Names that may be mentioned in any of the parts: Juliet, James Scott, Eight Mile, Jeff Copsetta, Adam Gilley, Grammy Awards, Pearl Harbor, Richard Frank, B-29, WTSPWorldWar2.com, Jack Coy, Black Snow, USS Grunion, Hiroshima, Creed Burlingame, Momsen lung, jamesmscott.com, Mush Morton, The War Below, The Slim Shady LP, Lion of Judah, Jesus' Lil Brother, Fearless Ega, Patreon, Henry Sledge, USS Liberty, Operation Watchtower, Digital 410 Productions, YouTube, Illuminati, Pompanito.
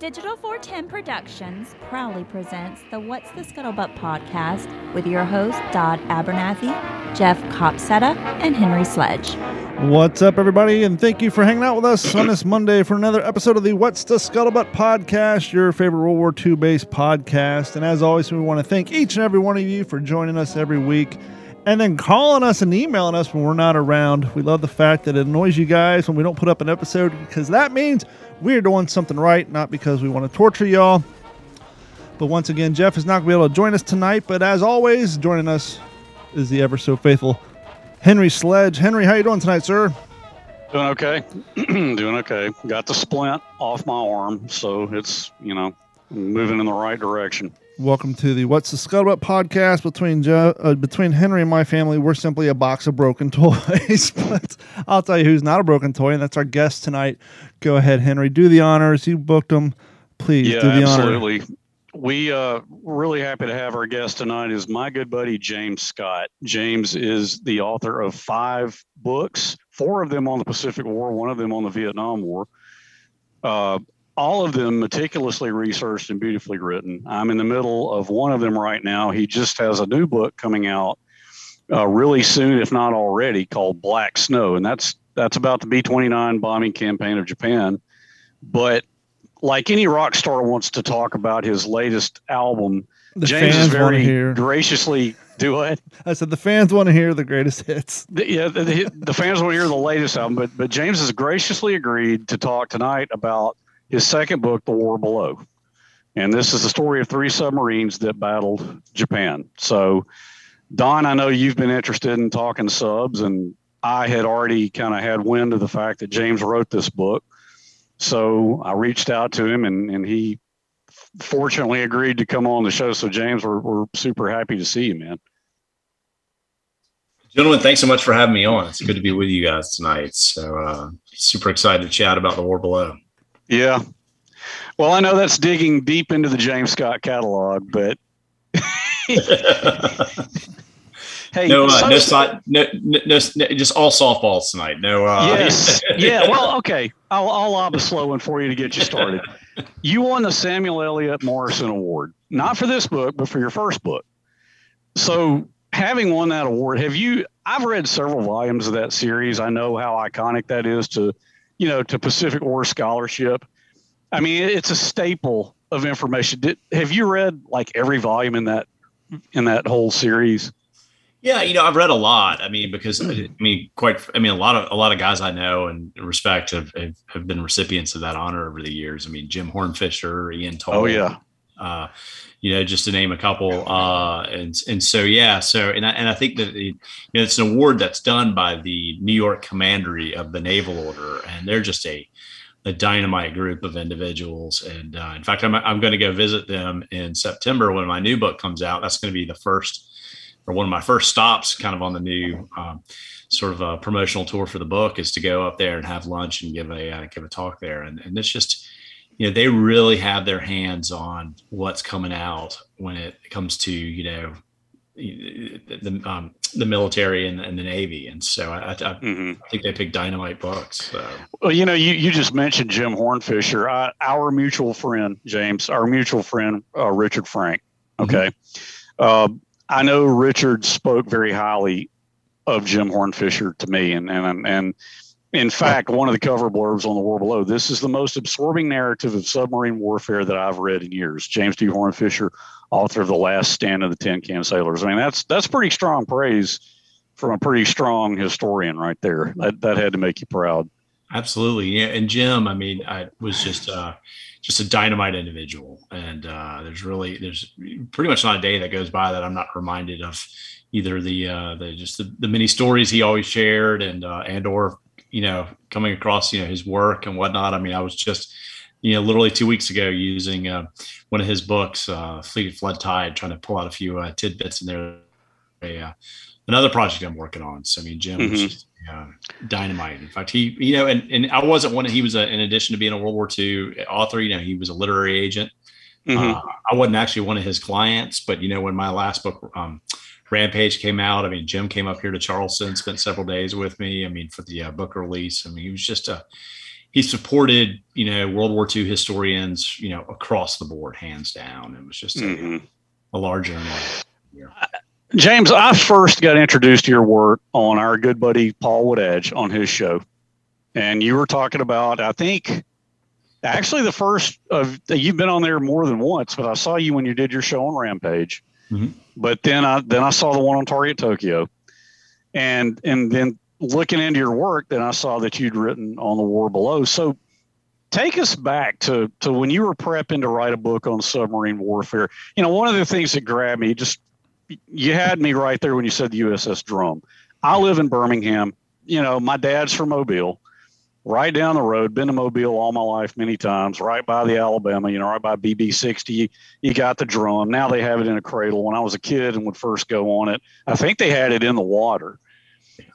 Digital 410 Productions proudly presents the What's the Scuttlebutt podcast with your hosts Dodd Abernathy, Jeff Copsetta, and Henry Sledge. What's up, everybody, and thank you for hanging out with us on this Monday for another episode of the What's the Scuttlebutt podcast, your favorite World War II-based podcast. And as always, we want to thank each and every one of you for joining us every week and then calling us and emailing us when we're not around. We love the fact that it annoys you guys when we don't put up an episode because that means we're doing something right, not because we want to torture y'all. But once again, Jeff is not going to be able to join us tonight. But as always, joining us is the ever so faithful Henry Sledge. Henry, how you doing tonight, sir? Doing okay. Doing okay. Got the splint off my arm, so it's, you know, moving in the right direction. Welcome to the What's the Scuttlebutt podcast. Between Henry and my family, we're simply a box of broken toys. But I'll tell you who's not a broken toy, and that's our guest tonight. Go ahead, Henry. Do the honors. You booked them. Please do the absolutely. Honors. We're really happy to have our guest tonight is my good buddy, James Scott. James is the author of 5 books, 4 of them on the Pacific War, 1 of them on the Vietnam War. All of them meticulously researched and beautifully written. I'm in the middle of one of them right now. He just has a new book coming out really soon, if not already, called Black Snow. And that's about the B-29 bombing campaign of Japan. But like any rock star wants to talk about his latest album, the James fans is very graciously do it. I said the fans want to hear the greatest hits. The fans want to hear the latest album. But James has graciously agreed to talk tonight about his second book, The War Below. And this is the story of 3 submarines that battled Japan. So, Don, I know you've been interested in talking subs, and I had already kind of had wind of the fact that James wrote this book. So I reached out to him, and he fortunately agreed to come on the show. So, James, we're super happy to see you, man. Gentlemen, thanks so much for having me on. It's good to be with you guys tonight. So super excited to chat about The War Below. Yeah. Well, I know that's digging deep into the James Scott catalog, but hey, just all softballs tonight. No. Yes. Yeah. Well, okay. I'll lob a slow one for you to get you started. You won the Samuel Eliot Morrison Award, not for this book, but for your first book. So having won that award, I've read several volumes of that series. I know how iconic that is to Pacific War scholarship. I mean, it's a staple of information. Have you read like every volume in that whole series? Yeah, I've read a lot. I mean, because a lot of guys I know and respect have been recipients of that honor over the years. I mean, Jim Hornfisher, Ian Tolman. Oh yeah. Just to name a couple. I think that it's an award that's done by the New York Commandery of the Naval Order, and they're just a dynamite group of individuals. And in fact, I'm going to go visit them in September when my new book comes out. That's going to be the first or one of my first stops kind of on the new promotional tour for the book is to go up there and have lunch and give a talk there. And it's just, they really have their hands on what's coming out when it comes to, the military and the Navy. And so I think they pick dynamite books. So. Well, you just mentioned Jim Hornfisher, our mutual friend, Richard Frank. Okay. Mm-hmm. I know Richard spoke very highly of Jim Hornfisher to me and in fact, one of the cover blurbs on The War Below, this is the most absorbing narrative of submarine warfare that I've read in years. James D. Hornfisher, author of The Last Stand of the Tin Can Sailors. I mean, that's pretty strong praise from a pretty strong historian right there. That had to make you proud. Absolutely. Yeah. And Jim, I mean, I was just a dynamite individual. And there's pretty much not a day that goes by that I'm not reminded of either the many stories he always shared and or coming across, his work and whatnot. I mean, I was just, literally 2 weeks ago using one of his books, Fleet of Flood Tide, trying to pull out a few tidbits in there. Another project I'm working on. So, I mean, Jim was just dynamite. In fact, he, and I wasn't one, he was in addition to being a World War II author, he was a literary agent. Mm-hmm. I wasn't actually one of his clients, but, when my last book, Rampage came out. I mean, Jim came up here to Charleston, spent several days with me. I mean, for the book release. I mean, he was just he supported, you know, World War II historians, you know, across the board, hands down. It was just a large journalist. Yeah. James, I first got introduced to your work on our good buddy Paul Woodedge on his show. And you were talking about, I think, actually the first of, you've been on there more than once, but I saw you when you did your show on Rampage. Mm-hmm. But then I saw the one on Target Tokyo. And then looking into your work, then I saw that you'd written on The War Below. So take us back to when you were prepping to write a book on submarine warfare. You know, one of the things that grabbed me, just you had me right there when you said the USS Drum. I live in Birmingham. You know, my dad's from Mobile, right down the road, been to Mobile all my life many times, right by the Alabama, you know, right by BB-60. You got the Drum. Now they have it in a cradle. When I was a kid and would first go on it, I think they had it in the water.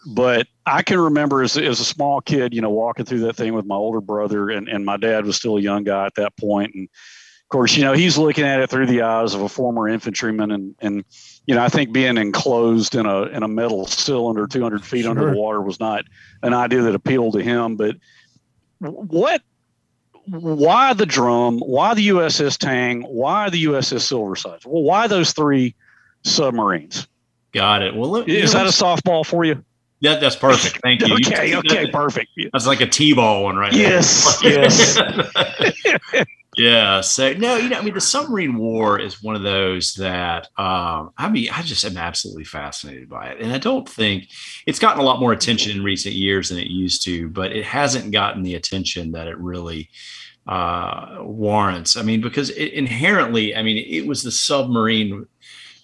But I can remember as a small kid, you know, walking through that thing with my older brother, and my dad was still a young guy at that point. And of course, you know, he's looking at it through the eyes of a former infantryman, and you know, I think being enclosed in a metal cylinder 200 feet under the water was not an idea that appealed to him. But why the Drum? Why the USS Tang? Why the USS Silversides? Well, why those three submarines? Got it. Well, is that a softball for you? Yeah, that's perfect. Thank you. Okay, perfect. That's like a T-ball one, right? Yes, there. Yes. Yeah. So no, you know, I mean, the submarine war is one of those that, I mean, I just am absolutely fascinated by it. And I don't think it's gotten a lot more attention in recent years than it used to, but it hasn't gotten the attention that it really warrants. I mean, because it inherently, I mean, it was the submarine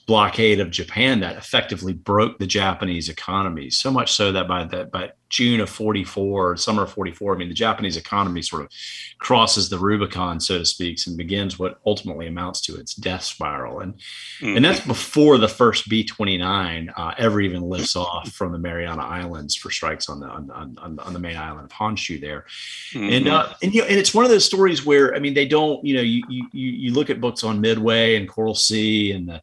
blockade of Japan that effectively broke the Japanese economy, so much so that by June of 44, summer of 44, I mean, the Japanese economy sort of crosses the Rubicon, so to speak, and begins what ultimately amounts to its death spiral. And that's before the first B-29 ever even lifts off from the Mariana Islands for strikes on the main island of Honshu there. Mm-hmm. And you know, and it's one of those stories where, I mean, they don't, you know, you look at books on Midway and Coral Sea and the,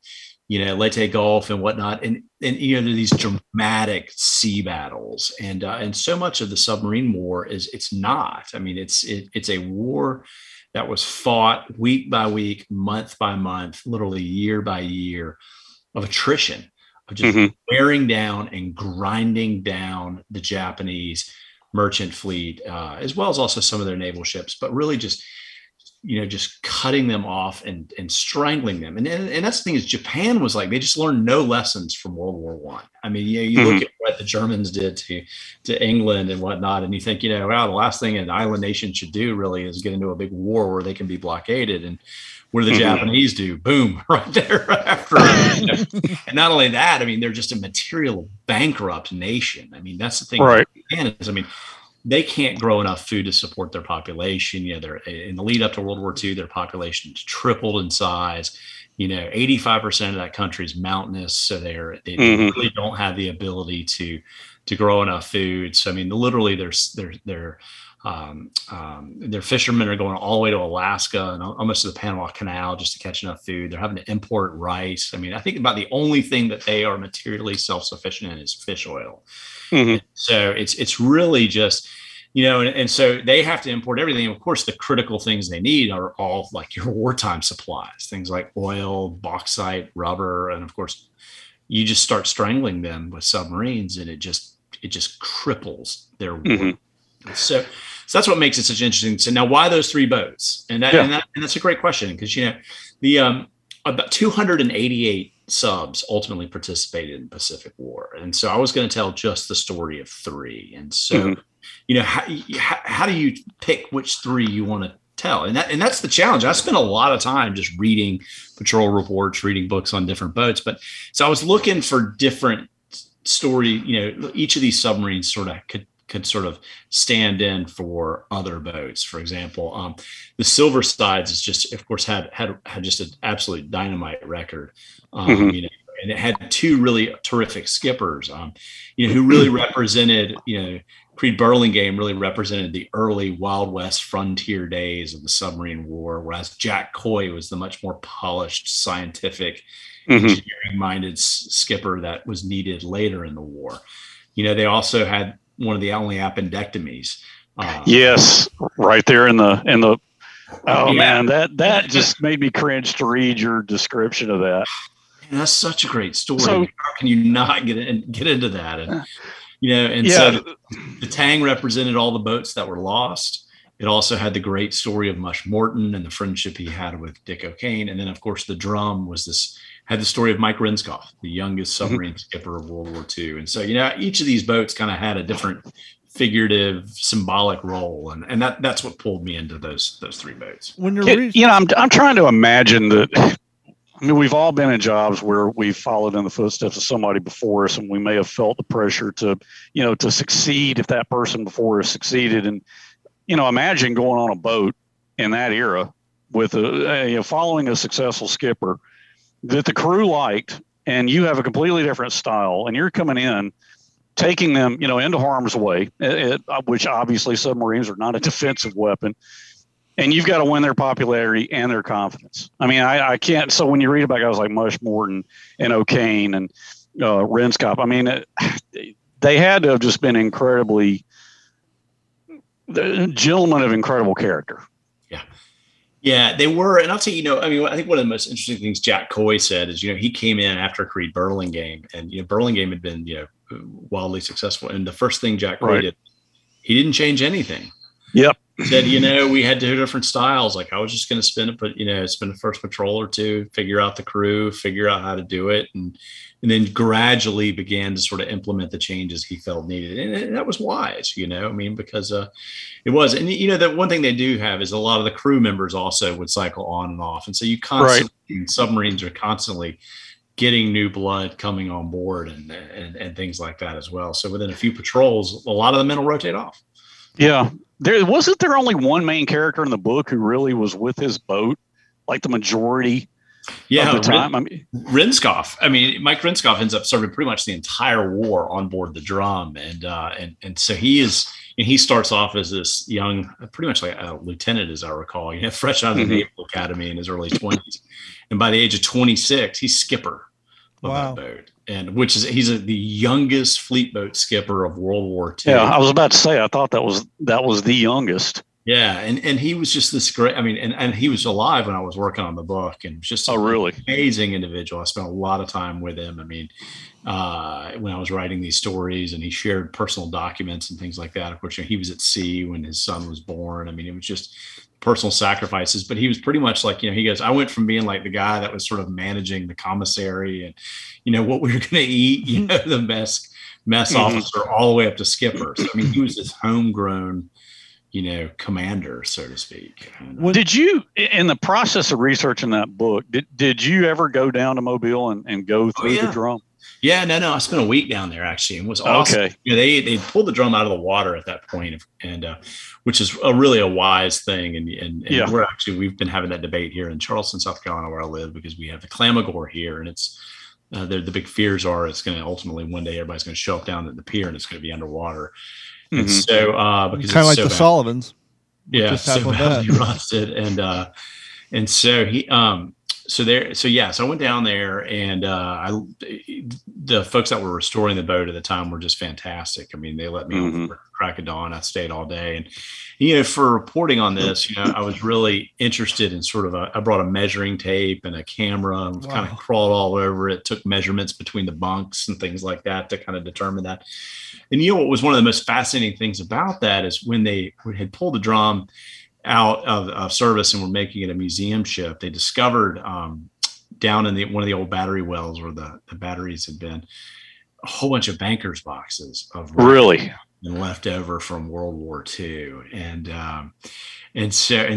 you know, Leyte Gulf and whatnot. And you know, there are these dramatic sea battles. And so much of the submarine war is, it's not. I mean, it's a war that was fought week by week, month by month, literally year by year of attrition, of just wearing down and grinding down the Japanese merchant fleet, as well as also some of their naval ships, but really just, you know, just cutting them off and strangling them. And that's the thing is, Japan was like, they just learned no lessons from World War One. I mean, you know, you look at what the Germans did to England and whatnot, and you think, you know, wow, the last thing an island nation should do really is get into a big war where they can be blockaded. And what do the Japanese do? Boom, right there after. You know? And not only that, I mean, they're just a material bankrupt nation. I mean, that's the thing. Right. Japan is, I mean, they can't grow enough food to support their population. You know, they're in the lead up to World War II, their population tripled in size. You know, 85% of that country is mountainous, so they really don't have the ability to grow enough food. So I mean, literally, their fishermen are going all the way to Alaska and almost to the Panama Canal just to catch enough food. They're having to import rice. I mean, I think about the only thing that they are materially self-sufficient in is fish oil. Mm-hmm. So it's really just, you know, and so they have to import everything. Of course, the critical things they need are all like your wartime supplies, things like oil, bauxite, rubber. And of course, you just start strangling them with submarines, and it just cripples their war. Mm-hmm. So that's what makes it such interesting. So now, why those three boats? And that's a great question, because, you know, the about 288 subs ultimately participated in the Pacific War. And so I was going to tell just the story of three. And so, you know, how do you pick which three you want to tell? And that's the challenge. I spent a lot of time just reading patrol reports, reading books on different boats. But so I was looking for different story, you know, each of these submarines sort of could sort of stand in for other boats. For example, the Silversides is just, of course, had just an absolute dynamite record. You know, and it had two really terrific skippers, you know, who really represented, you know, Creed Burlingame really represented the early Wild West frontier days of the submarine war, whereas Jack Coy was the much more polished, scientific, engineering-minded skipper that was needed later in the war. You know, they also had one of the only appendectomies Yes, right there in the. Oh yeah. Man, that just made me cringe to read your description of that. And that's such a great story. So, how can you not get into that? And so the Tang represented all the boats that were lost. It also had the great story of Mush Morton and the friendship he had with Dick O'Kane, and then of course the Drum had the story of Mike Rindskopf, the youngest submarine skipper of World War II. And so each of these boats kind of had a different figurative, symbolic role, and that's what pulled me into those three boats. When you're I'm trying to imagine that. I mean, we've all been in jobs where we've followed in the footsteps of somebody before us, and we may have felt the pressure to, to succeed if that person before us succeeded. And, imagine going on a boat in that era with following a successful skipper that the crew liked, and you have a completely different style, and you're coming in, taking them, into harm's way, which obviously submarines are not a defensive weapon. And you've got to win their popularity and their confidence. I mean, I can't. So when you read about guys like Mush Morton and O'Kane and Rindskopf, I mean, they had to have just been incredibly gentlemen of incredible character. Yeah, they were. And I'll tell you, I think one of the most interesting things Jack Coy said is, he came in after Creed Burlingame, and, Burlingame had been, wildly successful. And the first thing Jack Coy did, he didn't change anything. Yep. Said, we had two different styles. Like I was just going to spend the first patrol or two, figure out the crew, figure out how to do it. And then gradually began to sort of implement the changes he felt needed. And that was wise, because it was. And, that one thing they do have is a lot of the crew members also would cycle on and off. And so you constantly, submarines are constantly getting new blood coming on board and things like that as well. So within a few patrols, a lot of the men will rotate off. Yeah. Wasn't there only one main character in the book who really was with his boat, like the majority of the time? Rindskopf. I mean, Mike Rindskopf ends up serving pretty much the entire war on board the Drum. And so he starts off as this young, pretty much like a lieutenant, as I recall, fresh out of the Naval Academy in his early 20s. And by the age of 26, he's skipper of that boat. And he's the youngest fleet boat skipper of World War II. Yeah, I was about to say, I thought that was the youngest. Yeah, and he was just this great. I mean, and he was alive when I was working on the book, and just amazing individual. I spent a lot of time with him. I mean, when I was writing these stories, and he shared personal documents and things like that. Of course, he was at sea when his son was born. I mean, it was just personal sacrifices, but he was pretty much like, he goes, I went from being like the guy that was sort of managing the commissary and, what we were going to eat, the mess officer, all the way up to skipper. So, I mean, he was this homegrown, commander, so to speak. Well, did you, in the process of researching that book, did you ever go down to Mobile and go through the Drum? Yeah, no. I spent a week down there actually, and was awesome. Okay. They pulled the Drum out of the water at that point, and which is really a wise thing. And we've been having that debate here in Charleston, South Carolina, where I live, because we have the Clamagore here, and it's the big fears are it's going to ultimately one day everybody's going to show up down at the pier and it's going to be underwater. Mm-hmm. And so because kind of like the Sullivans, just so badly rusted, and so he. So I went down there, and the folks that were restoring the boat at the time were just fantastic. I mean, they let me on for crack of dawn. I stayed all day, and for reporting on this, I was really interested in sort of I brought a measuring tape and a camera, and kind of crawled all over it, took measurements between the bunks and things like that to kind of determine that. And what was one of the most fascinating things about that is when they had pulled the Drum out of service and were making it a museum ship, they discovered down in one of the old battery wells where the batteries had been, a whole bunch of bankers boxes of really and left over from World War II. And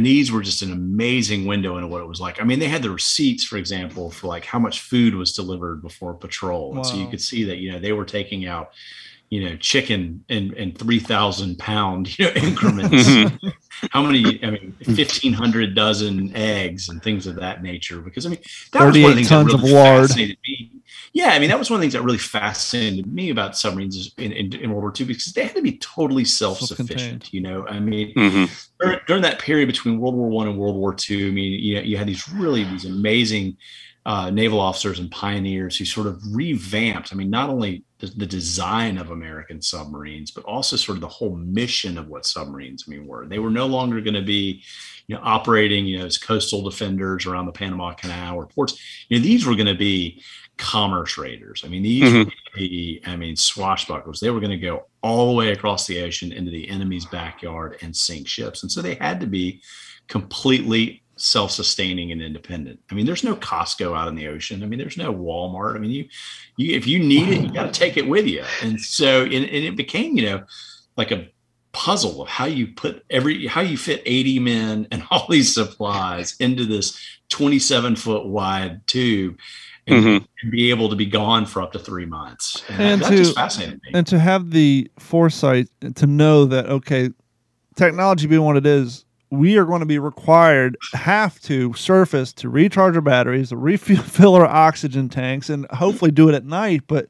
these were just an amazing window into what it was like. I mean, they had the receipts, for example, for like how much food was delivered before patrol. And so you could see that, they were taking out, chicken and 3,000 pound, increments. How many? I mean, 1,500 dozen eggs and things of that nature. Because I mean, that was one of the things that really fascinated me. Yeah, I mean, that was one of the things that really fascinated me about submarines in World War II, because they had to be totally self-sufficient. I mean, during that period between World War I and World War II, I mean, you had these amazing naval officers and pioneers who sort of revamped. I mean, not only the design of American submarines, but also sort of the whole mission of what submarines were. They were no longer going to be, operating, as coastal defenders around the Panama Canal or ports. These were going to be commerce raiders. These mm-hmm. were going to be, swashbucklers. They were going to go all the way across the ocean into the enemy's backyard and sink ships. And so they had to be completely self-sustaining and independent. There's no Costco out in the ocean. There's no Walmart. You if you need it, you got to take it with you. And so, and it became, like a puzzle of how you put how you fit 80 men and all these supplies into this 27-foot wide tube and, mm-hmm. and be able to be gone for up to 3 months. And that's just fascinating to me. And to have the foresight to know that, okay, technology being what it is, we are going to be required, have to surface to recharge our batteries, to refill our oxygen tanks, and hopefully do it at night. But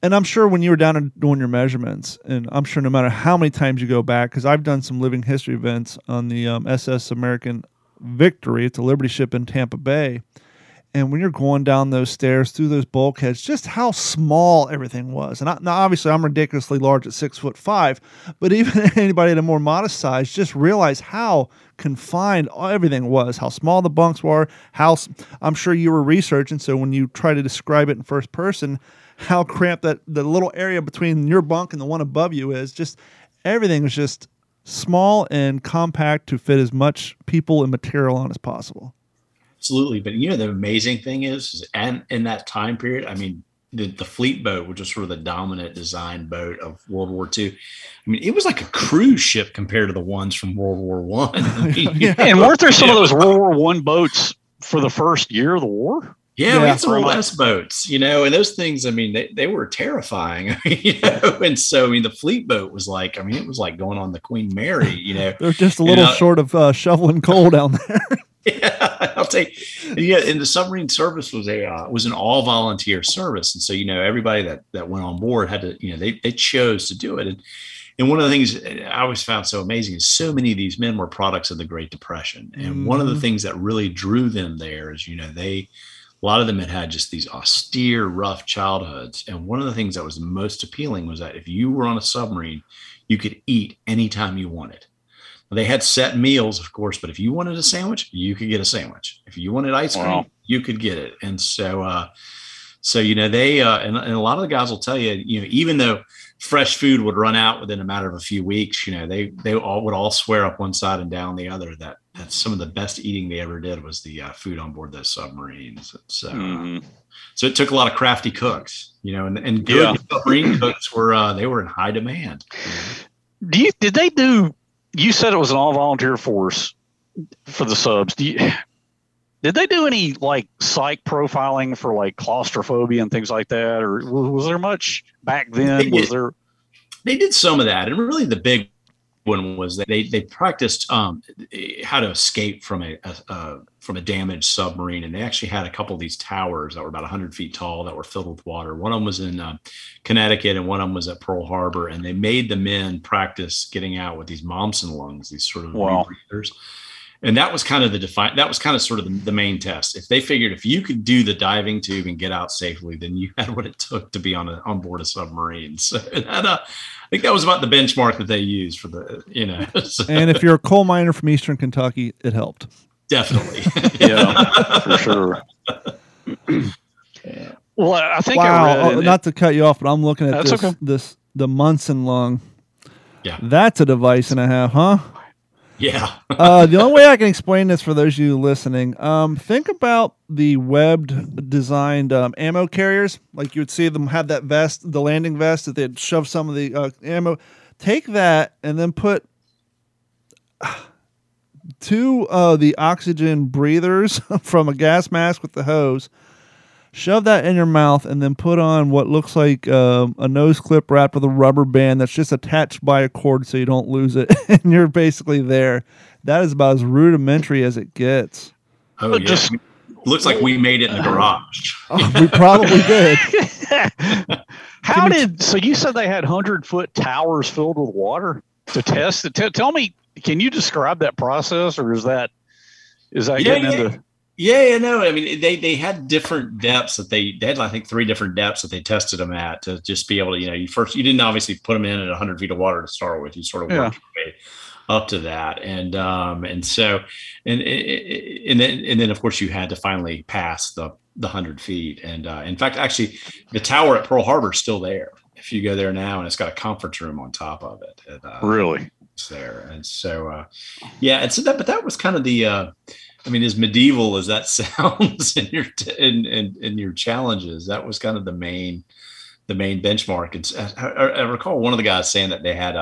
and I'm sure when you were down and doing your measurements, and I'm sure no matter how many times you go back, because I've done some living history events on the SS American Victory. It's a Liberty ship in Tampa Bay. And when you're going down those stairs through those bulkheads, just how small everything was. And now obviously I'm ridiculously large at 6'5", but even anybody at a more modest size just realized how confined everything was, how small the bunks were, how I'm sure you were researching. So when you try to describe it in first person, how cramped that the little area between your bunk and the one above you is, just everything was just small and compact to fit as much people and material on as possible. Absolutely. But the amazing thing is and in that time period, the fleet boat, which was sort of the dominant design boat of World War II, it was like a cruise ship compared to the ones from World War One. And weren't there some of those World War One boats for the first year of the war? Yeah, we had some less boats, and those things, they were terrifying, and so, the fleet boat was like, it was like going on the Queen Mary, They're just a little short of shoveling coal down there. Yeah, I'll take. Yeah, and the submarine service was an all volunteer service, and so everybody that went on board had to they chose to do it. And one of the things I always found so amazing is so many of these men were products of the Great Depression, and mm-hmm. one of the things that really drew them there is a lot of them had just these austere, rough childhoods, and one of the things that was most appealing was that if you were on a submarine, you could eat anytime you wanted. They had set meals, of course, but if you wanted a sandwich, you could get a sandwich. If you wanted ice cream, you could get it. And so, they and a lot of the guys will tell you, even though fresh food would run out within a matter of a few weeks, they all would swear up one side and down the other that some of the best eating they ever did was the food on board those submarines. So, mm-hmm. So it took a lot of crafty cooks, and good submarine cooks were they were in high demand. Did they do? You said it was an all-volunteer force for the subs. Did they do any psych profiling for claustrophobia and things like that, or was there much back then? They did some of that, and really the big one was that they practiced how to escape from a damaged submarine, and they actually had a couple of these towers that were about 100 feet tall that were filled with water. One of them was in Connecticut, and one of them was at Pearl Harbor, and they made the men practice getting out with these Momsen lungs, these sort of rebreathers. And that was kind of the main test. If they figured if you could do the diving tube and get out safely, then you had what it took to be on board a submarine. So that, I think that was about the benchmark that they used for the. So. And if you're a coal miner from Eastern Kentucky, it helped. Definitely. Yeah, for sure. Well, I think not to cut you off, but I'm looking at the Momsen lung. Yeah. That's a device and a half, huh? Yeah. The only way I can explain this for those of you listening, think about the webbed designed ammo carriers. Like you would see them have that vest, the landing vest that they'd shove some of the ammo. Take that and then put two of the oxygen breathers from a gas mask with the hose. Shove that in your mouth and then put on what looks like a nose clip wrapped with a rubber band that's just attached by a cord so you don't lose it. And you're basically there. That is about as rudimentary as it gets. Oh, yeah. Just looks like we made it in the garage. We probably did. So you said they had 100-foot towers filled with water to test it. Tell me, can you describe that process, or is that getting into... Yeah, no, I mean, they had different depths that they had, I think, three different depths that they tested them at to just be able to, you know, you didn't obviously put them in at 100 feet of water to start with. You sort of worked your way up to that. And so, and then of course you had to finally pass the 100 feet. And in fact, actually the tower at Pearl Harbor is still there. If you go there now, and it's got a conference room on top of it. And, really? It's there. And so, yeah. And so that was kind of the, I mean, as medieval as that sounds in your challenges, that was kind of the main benchmark. And I recall one of the guys saying that they had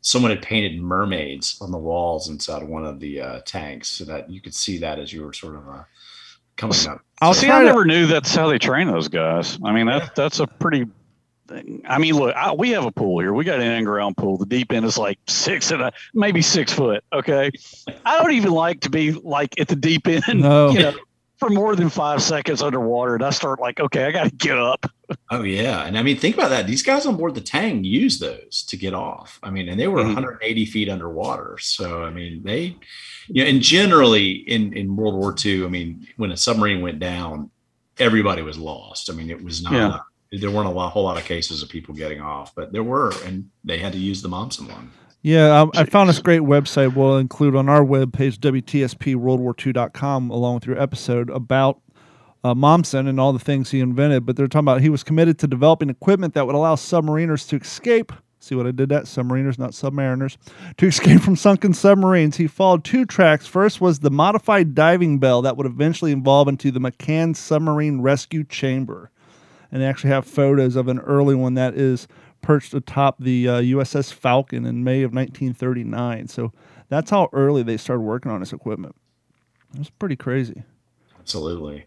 someone had painted mermaids on the walls inside of one of the tanks, so that you could see that as you were sort of coming up. I'll see. I never knew that's how they train those guys. I mean, that's a pretty. I mean, look, we have a pool here. We got an in-ground pool. The deep end is like maybe 6 foot. Okay. I don't even like to be like at the deep end you know, for more than 5 seconds underwater. And I start like, okay, I got to get up. Oh yeah. And I mean, think about that. These guys on board the Tang used those to get off. I mean, and they were 180 feet underwater. So, I mean, they, you know, and generally in World War II, I mean, when a submarine went down, everybody was lost. I mean, it was not, there weren't a whole lot of cases of people getting off, but there were, and they had to use the Momsen lung. Yeah, I found this great website we'll include on our webpage, WTSPWorldWar2.com, along with your episode about Momsen and all the things he invented. But they're talking about he was committed to developing equipment that would allow submariners to escape. See what I did that? Submariners, not submariners. To escape from sunken submarines, he followed two tracks. First was the modified diving bell that would eventually evolve into the McCann Submarine Rescue Chamber. And they actually have photos of an early one that is perched atop the USS Falcon in May of 1939. So that's how early they started working on this equipment. It's pretty crazy. Absolutely.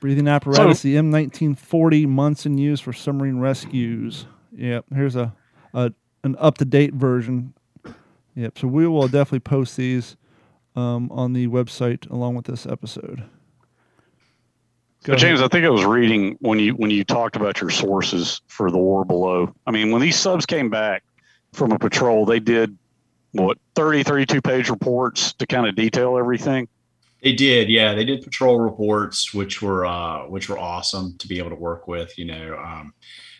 Breathing apparatus, the M1940, months in use for submarine rescues. Yep, here's an up-to-date version. Yep, so we will definitely post these on the website along with this episode. But James, I think I was reading when you talked about your sources for The War Below. I mean, when these subs came back from a patrol, they did, 32-page reports to kind of detail everything? They did, yeah. They did patrol reports, which were awesome to be able to work with, you know.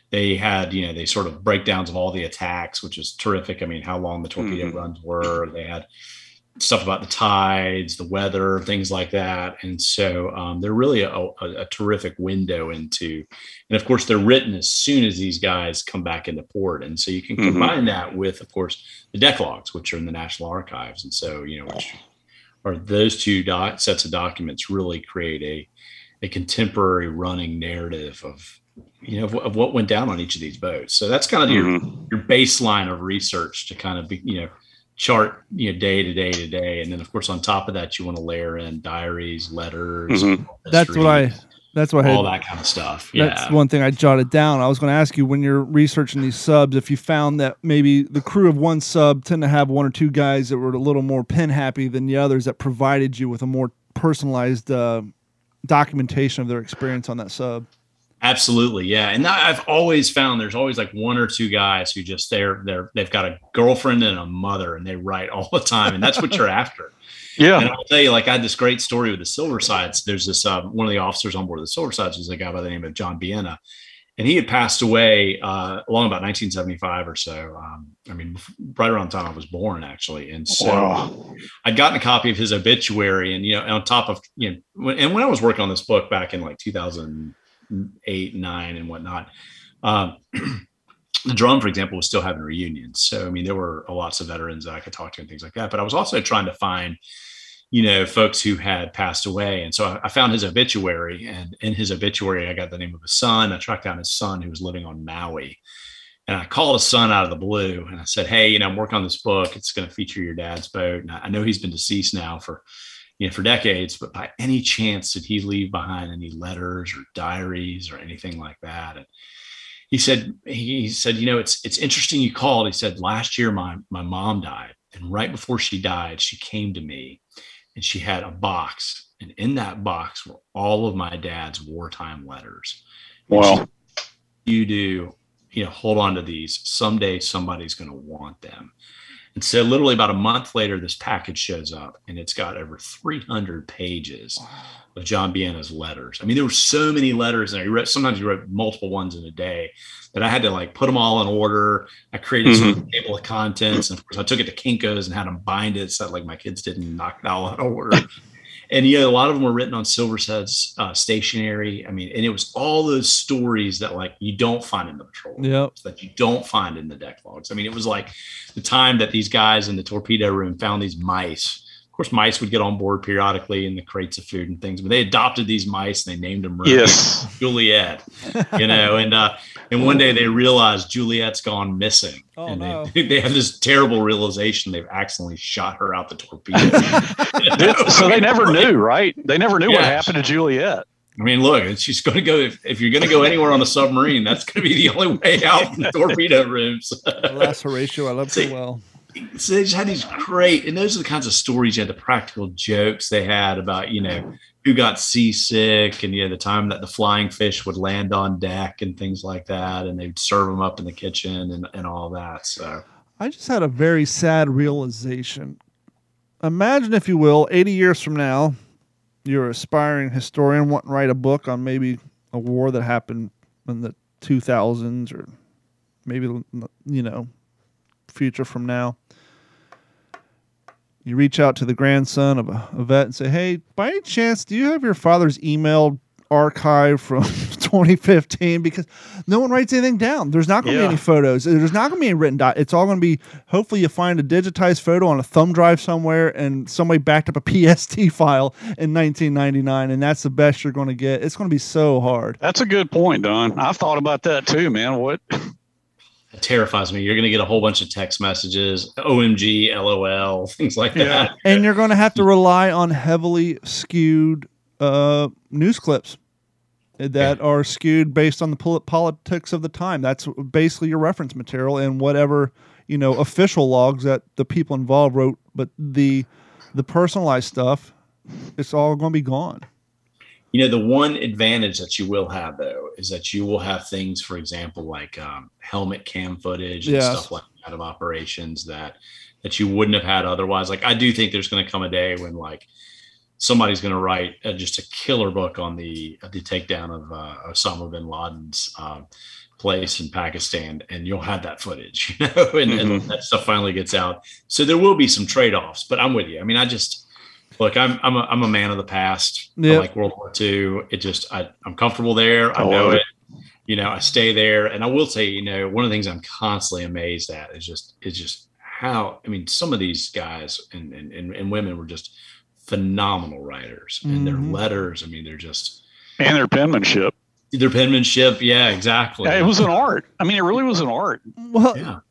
They had, you know, they sort of breakdowns of all the attacks, which is terrific. I mean, how long the torpedo runs were. They had stuff about the tides, the weather, things like that. And so they're really a terrific window into, and of course they're written as soon as these guys come back into port. And so you can combine that with, of course, the deck logs, which are in the National Archives. And so, you know, which are those two sets of documents really create a contemporary running narrative of, you know, of what went down on each of these boats. So that's kind of your baseline of research to kind of be, you know, chart, you know, day to day to day, and then of course on top of that you want to layer in diaries, letters, history, that's what I had, that kind of stuff. That's one thing I jotted down. I was going to ask you, when you're researching these subs, if you found that maybe the crew of one sub tend to have one or two guys that were a little more pen happy than the others, that provided you with a more personalized documentation of their experience on that sub. Absolutely. Yeah. And I've always found there's always like one or two guys who just, they've got a girlfriend and a mother and they write all the time. And that's what you're after. Yeah. And I'll tell you, like, I had this great story with the Silversides. There's this, one of the officers on board of the Silversides was a guy by the name of John Bienna, and he had passed away, along about 1975 or so. I mean, right around the time I was born, actually. And so I'd gotten a copy of his obituary, and, you know, on top of, you know, when I was working on this book back in like 2008, 2009 and whatnot. The Drum, for example, was still having reunions. So, I mean, there were lots of veterans that I could talk to and things like that, but I was also trying to find, you know, folks who had passed away. And so I found his obituary, and in his obituary, I got the name of his son. I tracked down his son who was living on Maui, and I called his son out of the blue and I said, "Hey, you know, I'm working on this book. It's going to feature your dad's boat. And I know he's been deceased now for decades, but by any chance did he leave behind any letters or diaries or anything like that?" And he said, "You know, it's interesting you called." He said, "Last year my mom died, and right before she died, she came to me and she had a box, and in that box were all of my dad's wartime letters. Wow. You do, you know, hold on to these. Someday somebody's going to want them." And so literally about a month later, this package shows up, and it's got over 300 pages of John Biena's letters. I mean, there were so many letters, and sometimes he wrote multiple ones in a day, that I had to like put them all in order. I created some table of contents, and of course I took it to Kinko's and had them bind it so that like my kids didn't knock it all out of order. And you know, a lot of them were written on Silversides stationery. I mean, and it was all those stories that like you don't find in the patrol logs, that you don't find in the deck logs. I mean, it was like the time that these guys in the torpedo room found these mice. Of course, mice would get on board periodically in the crates of food and things, but they adopted these mice and they named them Juliet. You know, and one day they realized Juliet's gone missing. Oh, and they have this terrible realization they've accidentally shot her out the torpedo. So they never knew, right? They never knew what happened to Juliet. I mean, look, she's going to go, if you're going to go anywhere on a submarine, that's going to be the only way out from the torpedo rooms. Alas, Horatio, I love you well. So they just had these great, and those are the kinds of stories you had, the practical jokes they had about, you know, who got seasick and, you know, the time that the flying fish would land on deck and things like that. And they'd serve them up in the kitchen and all that. So I just had a very sad realization. Imagine, if you will, 80 years from now, you're an aspiring historian wanting to write a book on maybe a war that happened in the 2000s or maybe, you know, future from now. You reach out to the grandson of a vet and say, hey, by any chance, do you have your father's email archive from 2015? Because no one writes anything down. There's not going to be any photos. There's not going to be any written dot. It's all going to be, hopefully you find a digitized photo on a thumb drive somewhere and somebody backed up a PST file in 1999, and that's the best you're going to get. It's going to be so hard. That's a good point, Don. I've thought about that too, man. What? It terrifies me. You're going to get a whole bunch of text messages, OMG, LOL, things like that. And you're going to have to rely on heavily skewed news clips that are skewed based on the politics of the time. That's basically your reference material and whatever, you know, official logs that the people involved wrote. But the personalized stuff, it's all going to be gone. You know, the one advantage that you will have, though, is that you will have things, for example, like helmet cam footage and stuff like that of operations that you wouldn't have had otherwise. Like, I do think there's going to come a day when, like, somebody's going to write just a killer book on the takedown of Osama bin Laden's place in Pakistan, and you'll have that footage, you know, and that stuff finally gets out. So there will be some trade-offs, but I'm with you. I mean, I just... Look, I'm a man of the past. Yep. I like World War II. It just, I'm comfortable there. I know it. You know, I stay there. And I will say, you know, one of the things I'm constantly amazed at is just how, I mean, some of these guys and women were just phenomenal writers. And their letters, I mean, they're just. And their penmanship. Yeah, exactly. Yeah, it was an art. I mean, it really was an art. Well,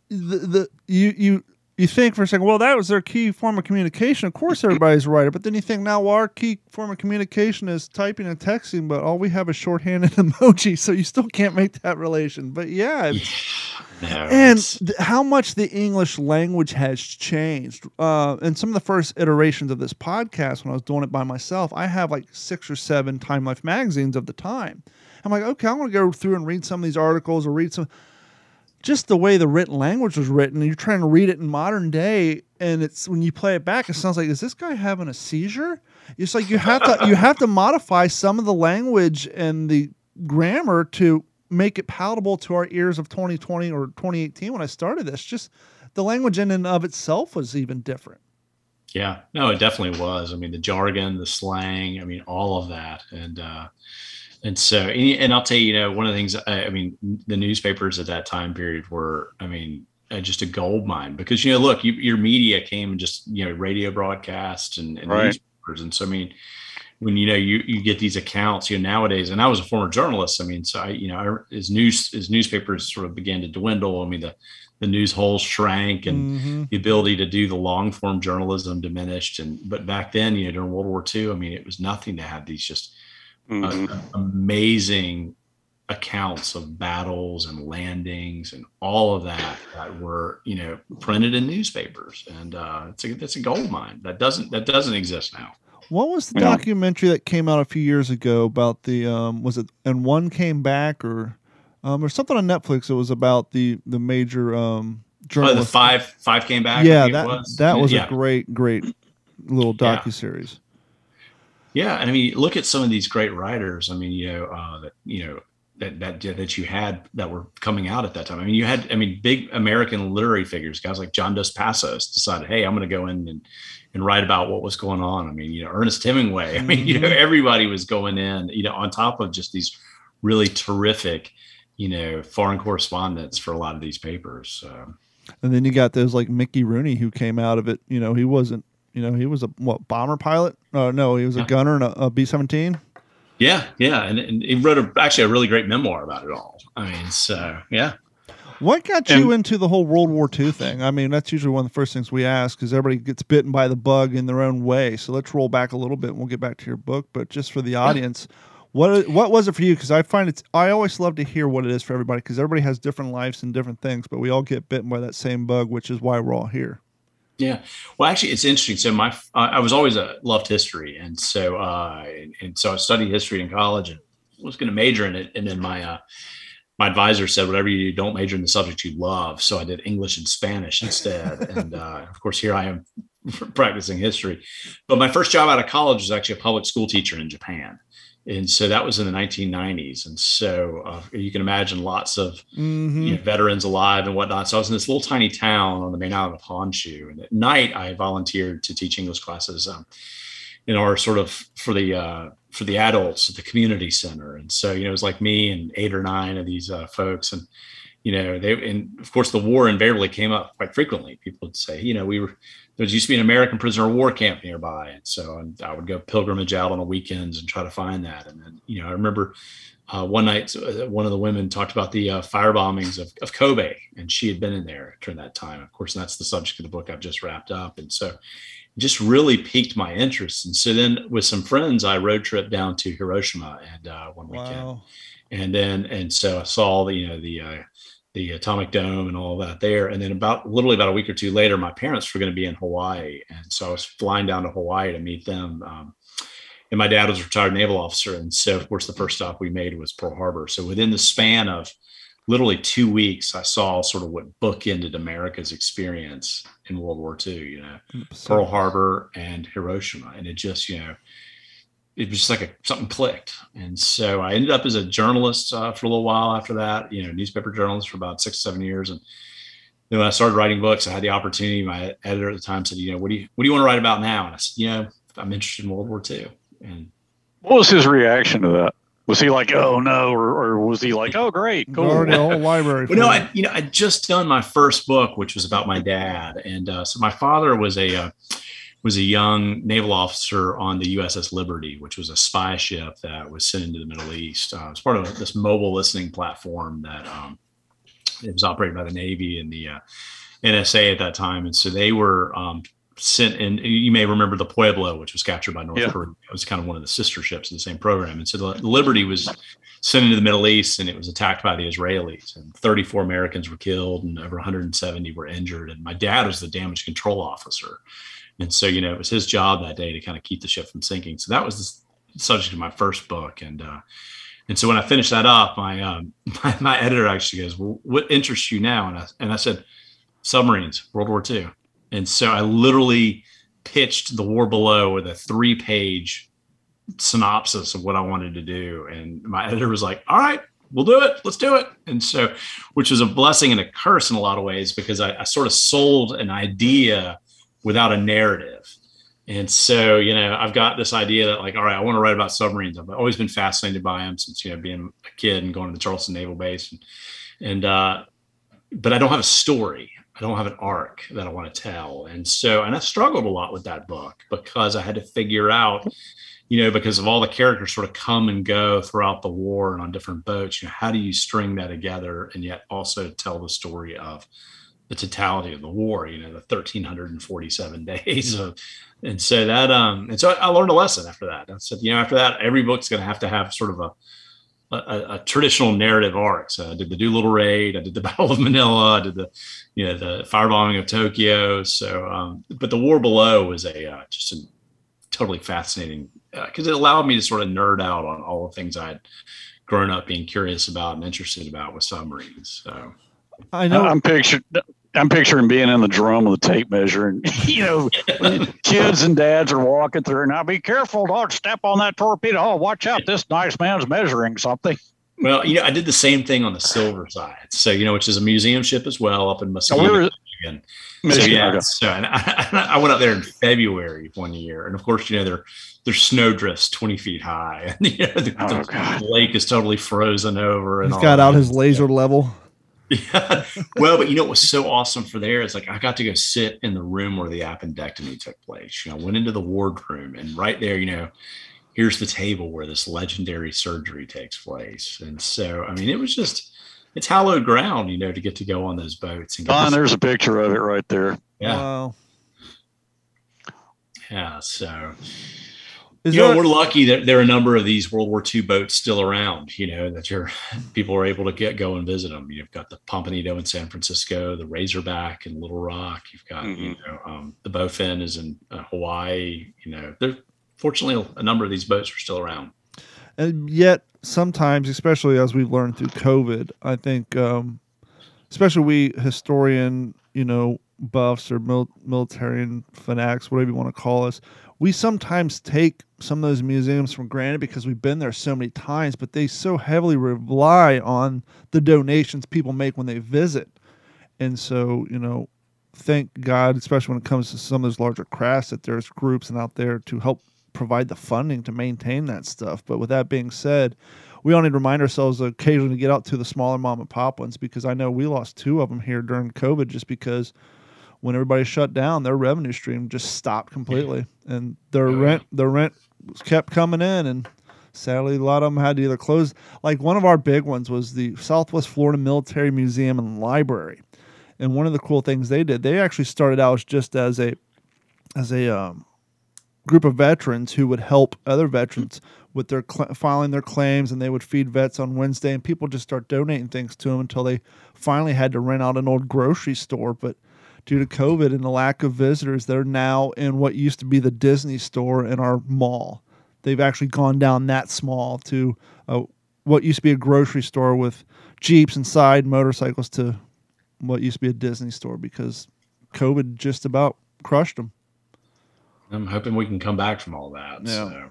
You think for a second, well, that was their key form of communication. Of course, everybody's a writer. But then you think, now, well, our key form of communication is typing and texting, but all we have is shorthand and emoji. So you still can't make that relation. But how much the English language has changed. And some of the first iterations of this podcast, when I was doing it by myself, I have like 6 or 7 Time Life magazines of the time. I'm like, okay, I'm going to go through and read some of these articles or read some. Just the way the written language was written, and you're trying to read it in modern day, and it's when you play it back, it sounds like, is this guy having a seizure? It's like you have to modify some of the language and the grammar to make it palatable to our ears of 2020 or 2018 when I started this. Just the language in and of itself was even different. Yeah. No, it definitely was. I mean, the jargon, the slang, I mean, all of that. And so, and I'll tell you, you know, one of the things, I mean, the newspapers at that time period were, I mean, just a gold mine because, you know, look, your media came and just, you know, radio broadcasts and newspapers. And so, I mean, when, you know, you get these accounts, you know, nowadays, and I was a former journalist. I mean, so I, you know, as newspapers sort of began to dwindle, I mean, the news holes shrank and the ability to do the long form journalism diminished. But back then, you know, during World War II, I mean, it was nothing to have these just amazing accounts of battles and landings and all of that were, you know, printed in newspapers, and it's a gold mine that doesn't exist now. What was the documentary that came out a few years ago about the was it And One Came Back or something on Netflix? It was about the major journalist. Oh, the five came back. Yeah, that was a great little docuseries. Yeah, and I mean, look at some of these great writers. I mean, that you had that were coming out at that time. I mean, you had, big American literary figures, guys like John Dos Passos decided, hey, I'm going to go in and write about what was going on. I mean, Ernest Hemingway. I mean, everybody was going in, on top of just these really terrific, foreign correspondents for a lot of these papers. So. And then you got those like Mickey Rooney who came out of it. He wasn't, he was a bomber pilot? No, he was a gunner and a B-17. Yeah, and he wrote a really great memoir about it all. I mean, so yeah. What got you into the whole World War II thing? I mean, that's usually one of the first things we ask because everybody gets bitten by the bug in their own way. So let's roll back a little bit and we'll get back to your book. But just for the audience, what was it for you? Because I always love to hear what it is for everybody because everybody has different lives and different things, but we all get bitten by that same bug, which is why we're all here. Yeah. Well, actually, it's interesting. So I was always loved history. And so I studied history in college and was going to major in it. And then my advisor said, whatever you do, don't major in the subject you love. So I did English and Spanish instead. And of course, here I am practicing history. But my first job out of college was actually a public school teacher in Japan. And so that was in the 1990s. And so you can imagine lots of veterans alive and whatnot. So I was in this little tiny town on the main island of Honshu. And at night, I volunteered to teach English classes in our sort of for the adults at the community center. And so, it was like me and 8 or 9 of these folks. And, of course, the war invariably came up quite frequently. People would say, there used to be an American prisoner of war camp nearby. And so I would go pilgrimage out on the weekends and try to find that. And then, I remember one night, one of the women talked about the firebombings of Kobe, and she had been in there during that time. Of course, and that's the subject of the book I've just wrapped up. And so it just really piqued my interest. And so then with some friends, I road trip down to Hiroshima and one weekend. Wow. And so I saw the atomic dome and all that there. And then about a week or two later, my parents were going to be in Hawaii. And so I was flying down to Hawaii to meet them. And my dad was a retired naval officer. And so of course the first stop we made was Pearl Harbor. So within the span of literally 2 weeks, I saw sort of what bookended America's experience in World War II, Pearl Harbor and Hiroshima. And it just, it was just like something clicked. And so I ended up as a journalist for a little while after that, newspaper journalist for about 6 or 7 years. And then when I started writing books, I had the opportunity, my editor at the time said, what do you want to write about now? And I said, I'm interested in World War II. And what was his reaction to that? Was he like, oh no, or was he like, oh great, cool. Already a whole library. Well, no, I'd just done my first book, which was about my dad. And so my father was a young naval officer on the USS Liberty, which was a spy ship that was sent into the Middle East. It was part of this mobile listening platform that it was operated by the Navy and the NSA at that time. And so they were sent in. You may remember the Pueblo, which was captured by North Korea. It was kind of one of the sister ships in the same program. And so the Liberty was sent into the Middle East, and it was attacked by the Israelis, and 34 Americans were killed and over 170 were injured. And my dad was the damage control officer. And so, it was his job that day to kind of keep the ship from sinking. So that was the subject of my first book. And so when I finished that up, my editor actually goes, well, what interests you now? And I said, submarines, World War II. And so I literally pitched The War Below with a 3-page synopsis of what I wanted to do. And my editor was like, all right, we'll do it. Let's do it. And so, which was a blessing and a curse in a lot of ways, because I sort of sold an idea without a narrative. And so, I've got this idea that like, all right, I want to write about submarines. I've always been fascinated by them since, being a kid and going to the Charleston Naval Base. And but I don't have a story. I don't have an arc that I want to tell. And I struggled a lot with that book because I had to figure out, because of all the characters sort of come and go throughout the war and on different boats, how do you string that together and yet also tell the story of the totality of the war, the 1,347 days of, and so that, I learned a lesson after that. I said, after that, every book's going to have sort of a traditional narrative arc. So I did the Doolittle raid, I did the Battle of Manila, I did the firebombing of Tokyo. So, but The War Below was just a totally fascinating, because it allowed me to sort of nerd out on all the things I'd grown up being curious about and interested about with submarines. So I know I'm pictured. I'm picturing being in the drum with a tape measure, and you know, kids and dads are walking through. Now, be careful, don't step on that torpedo. Oh, watch out! This nice man's measuring something. Well, you know, I did the same thing on the Silversides, so you know, which is a museum ship as well, up in Muskegon. So I went up there in February one year, and of course, you know, there's snow drifts 20 feet high, and you know, the lake is totally frozen over. And he's got out his laser level. Yeah. Well, but you know what was so awesome for there is like I got to go sit in the room where the appendectomy took place. You know, I went into the wardroom, and right there, you know, here's the table where this legendary surgery takes place. And so, I mean, it was just, it's hallowed ground, you know, to get to go on those boats. And there's a picture of it right there. Yeah. Wow. Yeah. So, we're lucky that there are a number of these World War II boats still around, you know, that people are able to go and visit them. You've got the Pompanito in San Francisco, the Razorback in Little Rock. You've got, you know, the Bowfin is in Hawaii. You know, fortunately, a number of these boats are still around. And yet sometimes, especially as we've learned through COVID, I think, especially we historian, you know, buffs or military fanatics, whatever you want to call us, we sometimes take some of those museums for granted because we've been there so many times, but they so heavily rely on the donations people make when they visit. And so, you know, thank God, especially when it comes to some of those larger crafts, that there's groups out there to help provide the funding to maintain that stuff. But with that being said, we all need to remind ourselves occasionally to get out to the smaller mom and pop ones, because I know we lost two of them here during COVID just because when everybody shut down, their revenue stream just stopped completely, and their rent kept coming in, and sadly, a lot of them had to either close. Like one of our big ones was the Southwest Florida Military Museum and Library, and one of the cool things they did, they actually started out just as a group of veterans who would help other veterans with their filing their claims, and they would feed vets on Wednesday, and people just start donating things to them until they finally had to rent out an old grocery store, but due to COVID and the lack of visitors, they're now in what used to be the Disney store in our mall. They've actually gone down that small to what used to be a grocery store with Jeeps inside, motorcycles, to what used to be a Disney store, because COVID just about crushed them. I'm hoping we can come back from all that. Yeah.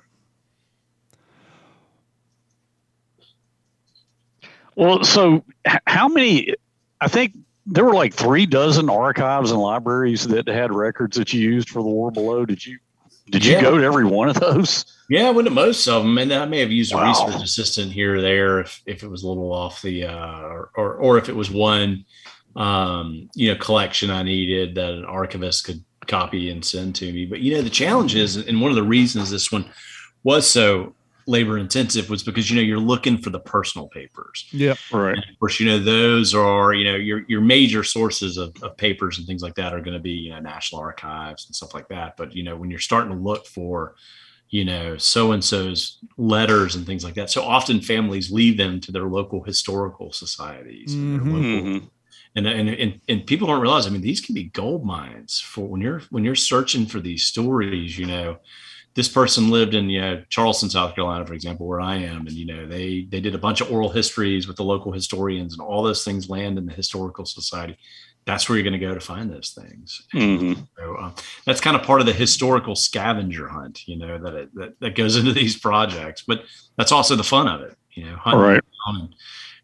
So. Well, so how many, I think, there were like 3 dozen archives and libraries that had records that you used for The War Below. Did you go to every one of those? Yeah, I went to most of them, and I may have used a research assistant here or there if it was a little off the or if it was one you know, collection I needed that an archivist could copy and send to me. But you know, the challenge is, and one of the reasons this one was so labor intensive, was because, you know, you're looking for the personal papers. Yeah. Right. And of course, you know, those are, you know, your major sources of papers and things like that are going to be, you know, National Archives and stuff like that. But, you know, when you're starting to look for, you know, so-and-so's letters and things like that, so often families leave them to their local historical societies. Mm-hmm. And people don't realize, I mean, these can be gold mines for when you're searching for these stories, you know. This person lived in, you know, Charleston, South Carolina, for example, where I am. And, you know, they did a bunch of oral histories with the local historians, and all those things land in the historical society. That's where you're going to go to find those things. Mm-hmm. So, that's kind of part of the historical scavenger hunt, you know, that goes into these projects. But that's also the fun of it, you know, hunting down and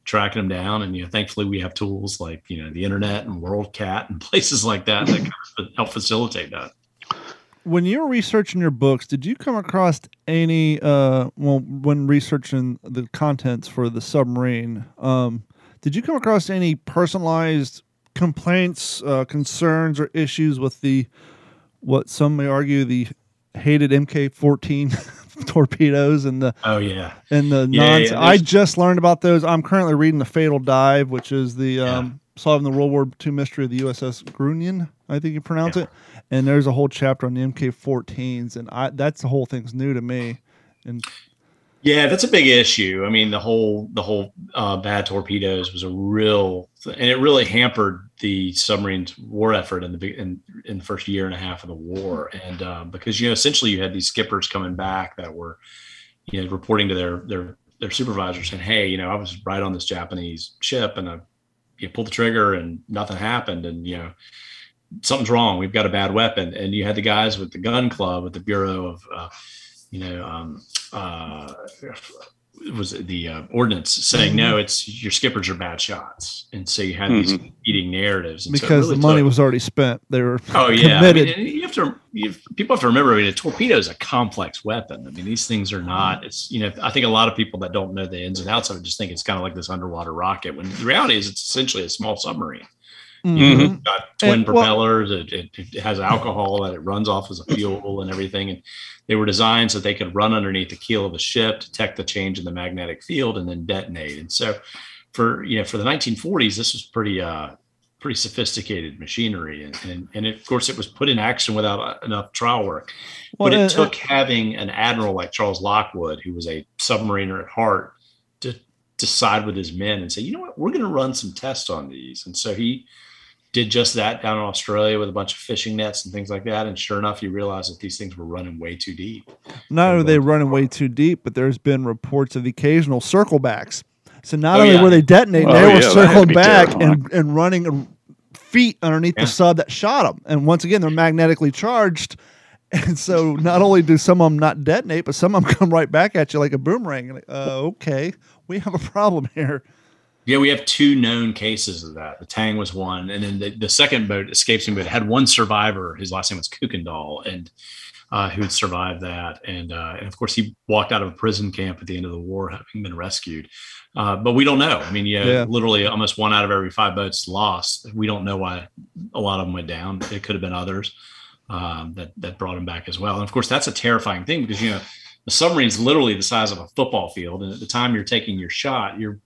tracking them down. And, you know, thankfully we have tools like, you know, the internet and WorldCat and places like that that kind of help facilitate that. When you were researching your books, did you come across any, when researching the contents for the submarine, did you come across any personalized complaints, concerns, or issues with what some may argue, the hated MK-14 torpedoes and the... Oh, yeah. And the nonsense. Yeah, I just learned about those. I'm currently reading The Fatal Dive, which is the... solving the World War II mystery of the USS Grunion, I think you pronounce it. And there's a whole chapter on the MK-14s, and that's the whole thing's new to me. And yeah, that's a big issue. I mean, the whole bad torpedoes was a real, and it really hampered the submarine's war effort in the first year and a half of the war. And because, you know, essentially you had these skippers coming back that were, you know, reporting to their supervisors, saying, "Hey, you know, I was right on this Japanese ship, and I you pulled the trigger and nothing happened, and you know, something's wrong, we've got a bad weapon. And you had the guys with the gun club at the Bureau of ordnance saying, no, it's your skippers are bad shots. And so you had these competing narratives. And because so really the money was already spent. They were committed. I mean, and people have to remember, I mean, a torpedo is a complex weapon. I mean, these things are not, it's, you know, I think a lot of people that don't know the ins and outs of it just think it's kind of like this underwater rocket, when the reality is it's essentially a small submarine. It's got twin propellers. It has alcohol and it runs off as a fuel and everything. And they were designed so they could run underneath the keel of a ship, detect the change in the magnetic field, and then detonate. And so, for the 1940s, this was pretty sophisticated machinery. And of course, it was put in action without enough trial work. But it took having an admiral like Charles Lockwood, who was a submariner at heart, to decide with his men and say, you know what, we're going to run some tests on these. And so he did just that down in Australia with a bunch of fishing nets and things like that. And sure enough, you realize that these things were running way too deep. Not only are they running way too deep, but there's been reports of occasional circle backs. So not only were they detonating, they were circling back and running feet underneath the sub that shot them. And once again, they're magnetically charged. And so not only do some of them not detonate, but some of them come right back at you like a boomerang. And okay, we have a problem here. Yeah, we have two known cases of that. The Tang was one, and then the second boat escapes me, but it had one survivor. His last name was Kuykendall, and who had survived that. And of course, he walked out of a prison camp at the end of the war, having been rescued. But we don't know. I mean, literally almost one out of every five boats lost. We don't know why a lot of them went down. It could have been others that brought them back as well. And of course, that's a terrifying thing because, the submarine's literally the size of a football field. And at the time you're taking your shot, you're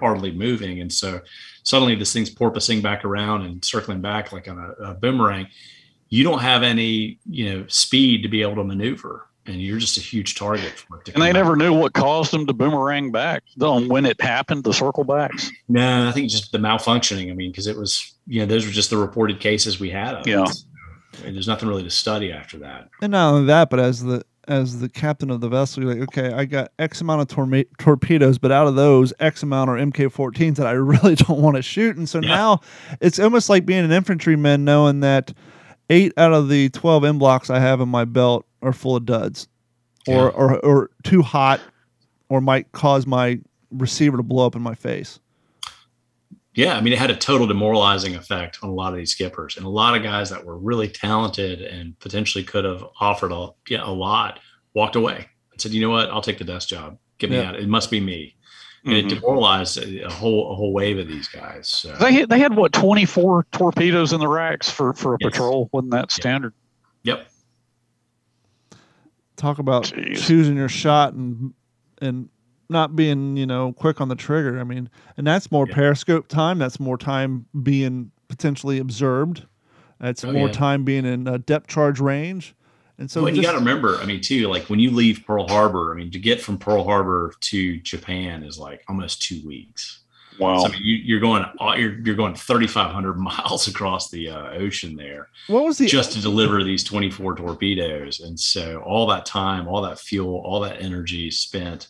hardly moving. And so suddenly this thing's porpoising back around and circling back like on a boomerang. You don't have any, speed to be able to maneuver, and you're just a huge target for it. And they never knew what caused them to boomerang back, when it happened, the circle backs. No, I think just the malfunctioning. I mean, because it was, those were just the reported cases we had of. Yeah. And there's nothing really to study after that. And not only that, but as the captain of the vessel, you're like, okay, I got X amount of torpedoes, but out of those, X amount are MK-14s that I really don't want to shoot. And so now it's almost like being an infantryman, knowing that 8 out of the 12 M blocks I have in my belt are full of duds or too hot or might cause my receiver to blow up in my face. Yeah, I mean, it had a total demoralizing effect on a lot of these skippers, and a lot of guys that were really talented and potentially could have offered a lot walked away and said, "You know what? I'll take the desk job. Get me out. It must be me." And it demoralized a whole wave of these guys. So. They had 24 torpedoes in the racks for a patrol, wasn't that standard? Yep. Talk about choosing your shot and not being, quick on the trigger. I mean, and that's more periscope time. That's more time being potentially observed. That's more time being in depth charge range. And so you got to remember, I mean, too, like when you leave Pearl Harbor, I mean, to get from Pearl Harbor to Japan is like almost 2 weeks. Wow. So, I mean, you're going 3,500 miles across the ocean there. What was just to deliver these 24 torpedoes. And so all that time, all that fuel, all that energy spent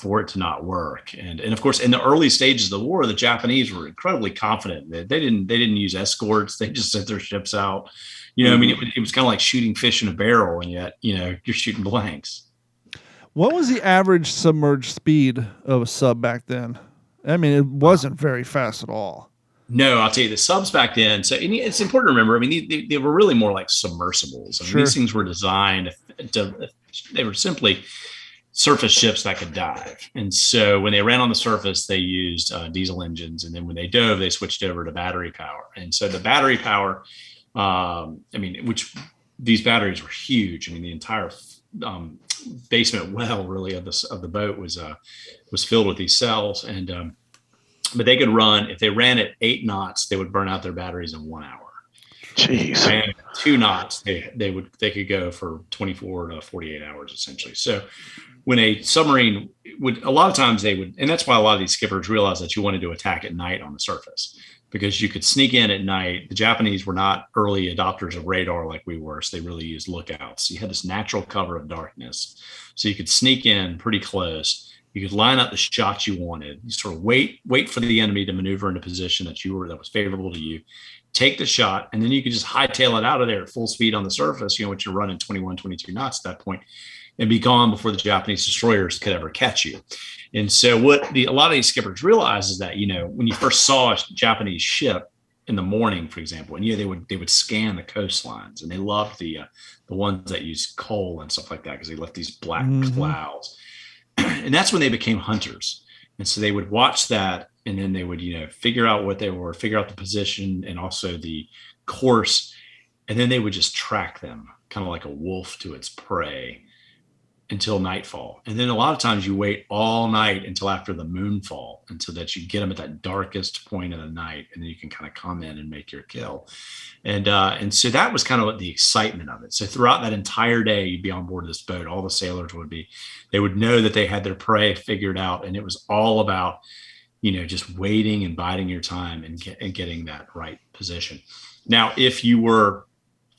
for it to not work. And of course, in the early stages of the war, the Japanese were incredibly confident that they didn't use escorts. They just sent their ships out. I mean, it was kind of like shooting fish in a barrel, and yet, you're shooting blanks. What was the average submerged speed of a sub back then? I mean, it wasn't very fast at all. No, I'll tell you, the subs back then. So it's important to remember, I mean, they were really more like submersibles. I mean, these things were designed they were simply surface ships that could dive. And so when they ran on the surface, they used diesel engines. And then when they dove, they switched over to battery power. And so the battery power, which these batteries were huge. I mean, the entire basement well really of the boat was filled with these cells. And but they could run, if they ran at 8 knots, they would burn out their batteries in 1 hour. Jeez. And 2 knots, they could go for 24 to 48 hours essentially. So when a submarine would, a lot of times they would, and that's why a lot of these skippers realized that you wanted to attack at night on the surface, because you could sneak in at night. The Japanese were not early adopters of radar like we were, so they really used lookouts. You had this natural cover of darkness, so you could sneak in pretty close You could line up the shots you wanted. You sort of wait for the enemy to maneuver in a position that was favorable to you. Take the shot, and then you could just hightail it out of there at full speed on the surface, which you're running 21, 22 knots at that point, and be gone before the Japanese destroyers could ever catch you. And so what a lot of these skippers realize is that, when you first saw a Japanese ship in the morning, for example, and they would scan the coastlines, and they loved the ones that used coal and stuff like that, because they left these black clouds. And that's when they became hunters. And so they would watch that, and then they would, figure out what they were, figure out the position and also the course. And then they would just track them, kind of like a wolf to its prey, until nightfall. And then a lot of times you wait all night until after the moonfall, until that you get them at that darkest point of the night, and then you can kind of come in and make your kill. And so that was kind of the excitement of it. So throughout that entire day, you'd be on board this boat. All the sailors would know that they had their prey figured out, and it was all about, just waiting and biding your time and getting that right position. Now,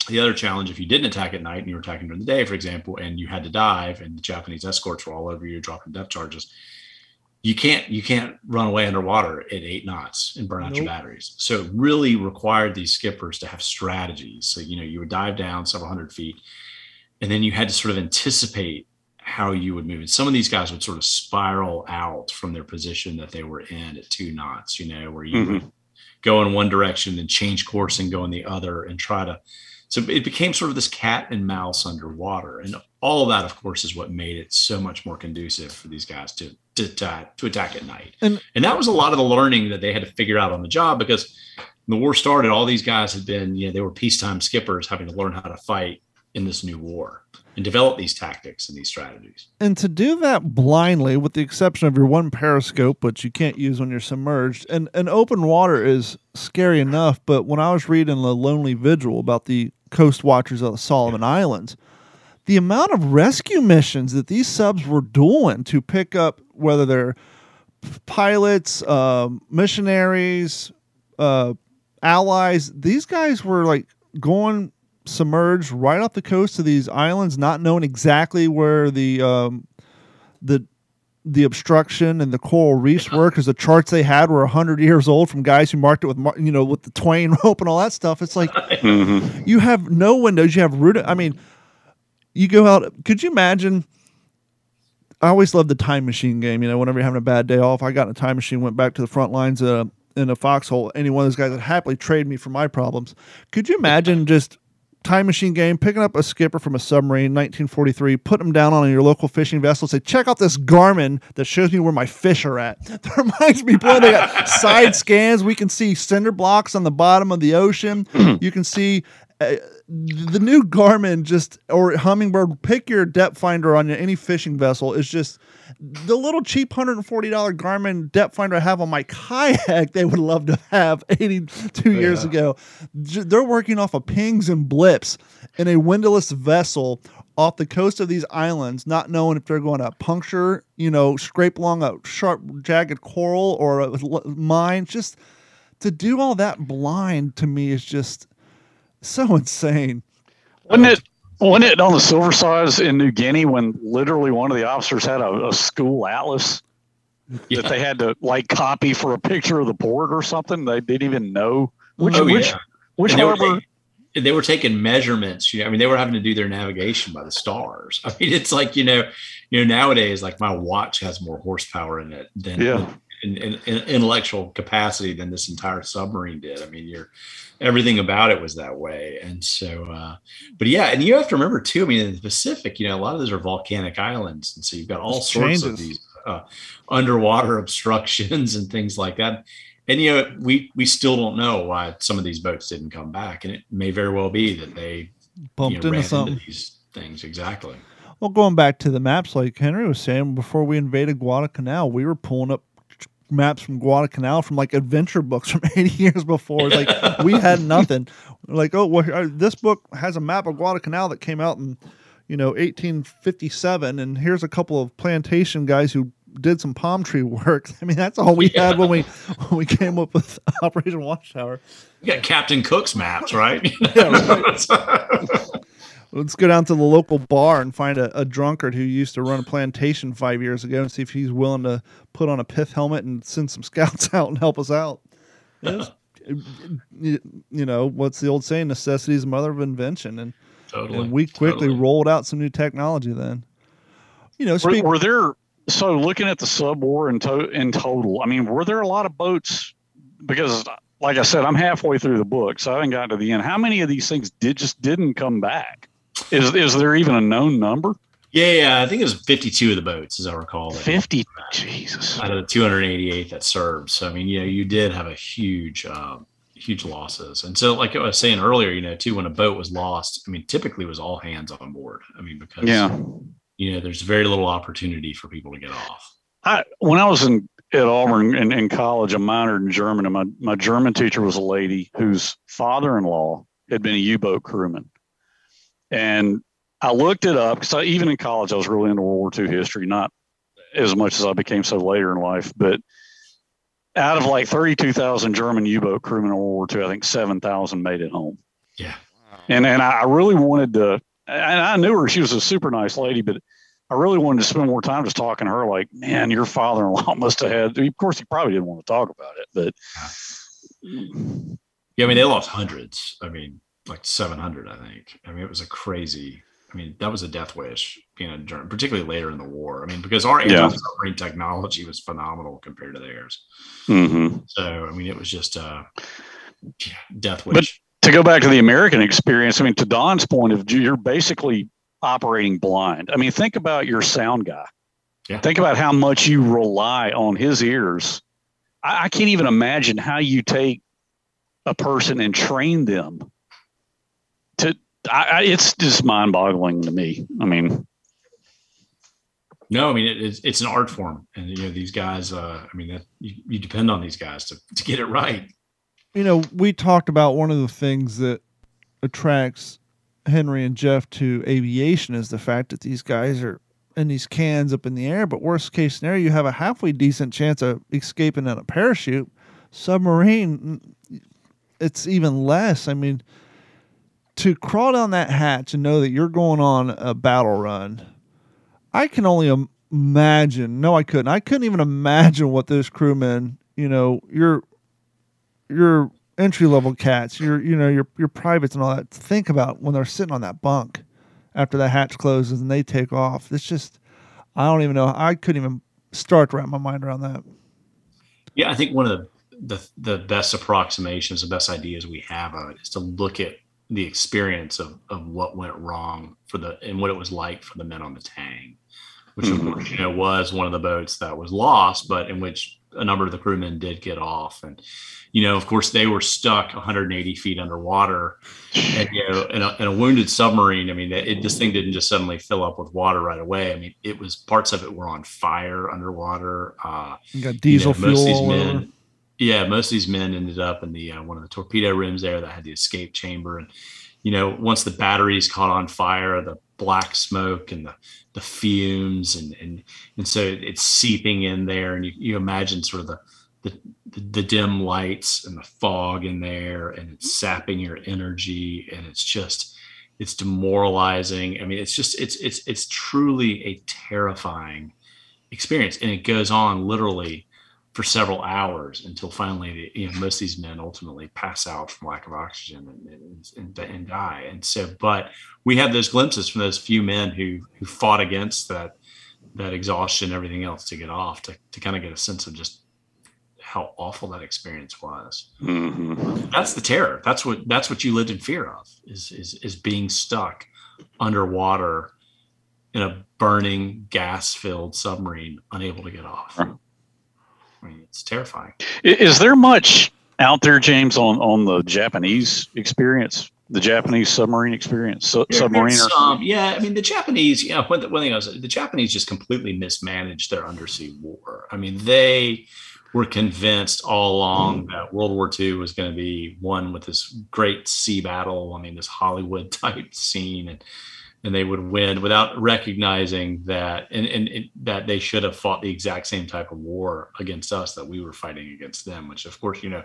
the other challenge, if you didn't attack at night and you were attacking during the day, for example, and you had to dive and the Japanese escorts were all over you dropping depth charges, you can't run away underwater at 8 knots and burn out your batteries. So it really required these skippers to have strategies. So, you would dive down several hundred feet, and then you had to sort of anticipate how you would move. And some of these guys would sort of spiral out from their position that they were in at 2 knots, where you would go in one direction, then change course and go in the other and try to. So it became sort of this cat and mouse underwater. And all of that, of course, is what made it so much more conducive for these guys to attack at night. And that was a lot of the learning that they had to figure out on the job, because when the war started, all these guys had been, they were peacetime skippers having to learn how to fight in this new war and develop these tactics and these strategies. And to do that blindly, with the exception of your one periscope, which you can't use when you're submerged, and open water is scary enough. But when I was reading The Lonely Vigil about the coast watchers of the Solomon Islands, the amount of rescue missions that these subs were doing to pick up, whether they're pilots, missionaries, allies, these guys were going submerged right off the coast of these islands, not knowing exactly where the obstruction and the coral reefs were, because the charts they had were 100 years old from guys who marked it with with the Twain rope and all that stuff. It's like you have no windows, you have root. I mean, you go out. Could you imagine? I always loved the time machine game. Whenever you're having a bad day off, I got in a time machine, went back to the front lines in a foxhole. Any one of those guys would happily trade me for my problems. Could you imagine just time machine game, picking up a skipper from a submarine, 1943, put them down on your local fishing vessel, say, check out this Garmin that shows me where my fish are at. That reminds me, boy, they got side scans. We can see cinder blocks on the bottom of the ocean. You can see the new Garmin or Hummingbird, pick your depth finder on any fishing vessel. It's just the little cheap $140 Garmin depth finder I have on my kayak, they would love to have 82 years ago. They're working off of pings and blips in a windowless vessel off the coast of these islands, not knowing if they're going to puncture, scrape along a sharp, jagged coral or a mine. Just to do all that blind, to me, is just so insane. Wasn't it on the Silversides in New Guinea when literally one of the officers had a school atlas that they had to copy for a picture of the port or something? They didn't even know which harbor. They were taking measurements. They were having to do their navigation by the stars. I mean, it's like, nowadays, my watch has more horsepower in it than in intellectual capacity than this entire submarine did. I mean, everything about it was that way. And so, and you have to remember too, in the Pacific, a lot of those are volcanic islands. And so you've got all sorts of these underwater obstructions and things like that. And, we still don't know why some of these boats didn't come back. And it may very well be that they bumped into these things. Exactly. Well, going back to the maps, like Henry was saying, before we invaded Guadalcanal, we were pulling up maps from Guadalcanal from adventure books from 80 years before. We had nothing. This book has a map of Guadalcanal that came out in 1857, and here's a couple of plantation guys who did some palm tree work. I mean, that's all we had when we came up with Operation Watchtower. You got Captain Cook's maps, right? Yeah, right. Let's go down to the local bar and find a drunkard who used to run a plantation 5 years ago and see if he's willing to put on a pith helmet and send some scouts out and help us out. You know, what's the old saying? Necessity is the mother of invention. And, and we quickly rolled out some new technology then. You know, were there, so looking at the sub war in total, I mean, were there a lot of boats? Because, like I said, I'm halfway through the book, so I haven't gotten to the end. How many of these things didn't come back? Is there even a known number? Yeah, I think it was 52 of the boats, as I recall. 50, Jesus. Out of the 288 that served. So, I mean, yeah, you did have a huge, huge losses. And so, like I was saying earlier, you know, too, when a boat was lost, I mean, typically it was all hands on board. I mean, because, you know, there's very little opportunity for people to get off. When I was at Auburn in college, I minored in German, and my German teacher was a lady whose father-in-law had been a U-boat crewman. And I looked it up because even in college, I was really into World War II history, not as much as I became so later in life. But out of like 32,000 German U-boat crewmen in World War II, I think 7,000 made it home. Yeah. And I really wanted to, and I knew her, she was a super nice lady, but I really wanted to spend more time just talking to her, like, man, your father-in-law must have had, of course, he probably didn't want to talk about it, but. Yeah, I mean, they lost hundreds. I mean, like 700, I think. I mean, it was a crazy, I mean, that was a death wish, you know, particularly later in the war. I mean, because our anti-submarine technology was phenomenal compared to theirs. Mm-hmm. So, I mean, it was just a death wish. But to go back to the American experience, I mean, to Don's point of view, you're basically operating blind. I mean, think about your sound guy. Yeah. Think about how much you rely on his ears. I can't even imagine how you take a person and train them to. It's just mind-boggling to me. I mean, no, I mean it's an art form, and you know these guys. I mean, you depend on these guys to get it right. You know, we talked about one of the things that attracts Henry and Jeff to aviation is the fact that these guys are in these cans up in the air, but worst case scenario, you have a halfway decent chance of escaping on a parachute. Submarine, it's even less. I mean, to crawl down that hatch and know that you're going on a battle run, I can only imagine. No, I couldn't. I couldn't even imagine what those crewmen, you know, your entry-level cats, your privates and all that, think about when they're sitting on that bunk after the hatch closes and they take off. It's just, I don't even know. I couldn't even start to wrap my mind around that. Yeah, I think one of the best approximations, the best ideas we have of it is to look at the experience of what went wrong and what it was like for the men on the Tang, which of course, you know, was one of the boats that was lost, but in which a number of the crewmen did get off. And, you know, of course they were stuck 180 feet underwater and, you know, in a wounded submarine. I mean, this thing didn't just suddenly fill up with water right away. I mean, it was, parts of it were on fire underwater. You got diesel fuel. Yeah, most of these men ended up in the one of the torpedo rooms there that had the escape chamber. And, you know, once the batteries caught on fire, the black smoke and the fumes and so it's seeping in there. And you imagine sort of the dim lights and the fog in there, and it's sapping your energy, and it's demoralizing. I mean, it's truly a terrifying experience. And it goes on literally for several hours until finally, you know, most of these men ultimately pass out from lack of oxygen and die. And so, but we have those glimpses from those few men who fought against that exhaustion and everything else to get off, to kind of get a sense of just how awful that experience was. Mm-hmm. That's the terror. That's what you lived in fear of is being stuck underwater in a burning gas-filled submarine, unable to get off. I mean, it's terrifying. Is there much out there, James, on the Japanese experience, the Japanese submarine experience? Yeah, I mean, the Japanese, you know, one thing I was, the Japanese just completely mismanaged their undersea war. I mean, they were convinced all along that World War II was going to be won with this great sea battle. I mean, this Hollywood type scene, and they would win without recognizing that, that they should have fought the exact same type of war against us that we were fighting against them, which of course, you know,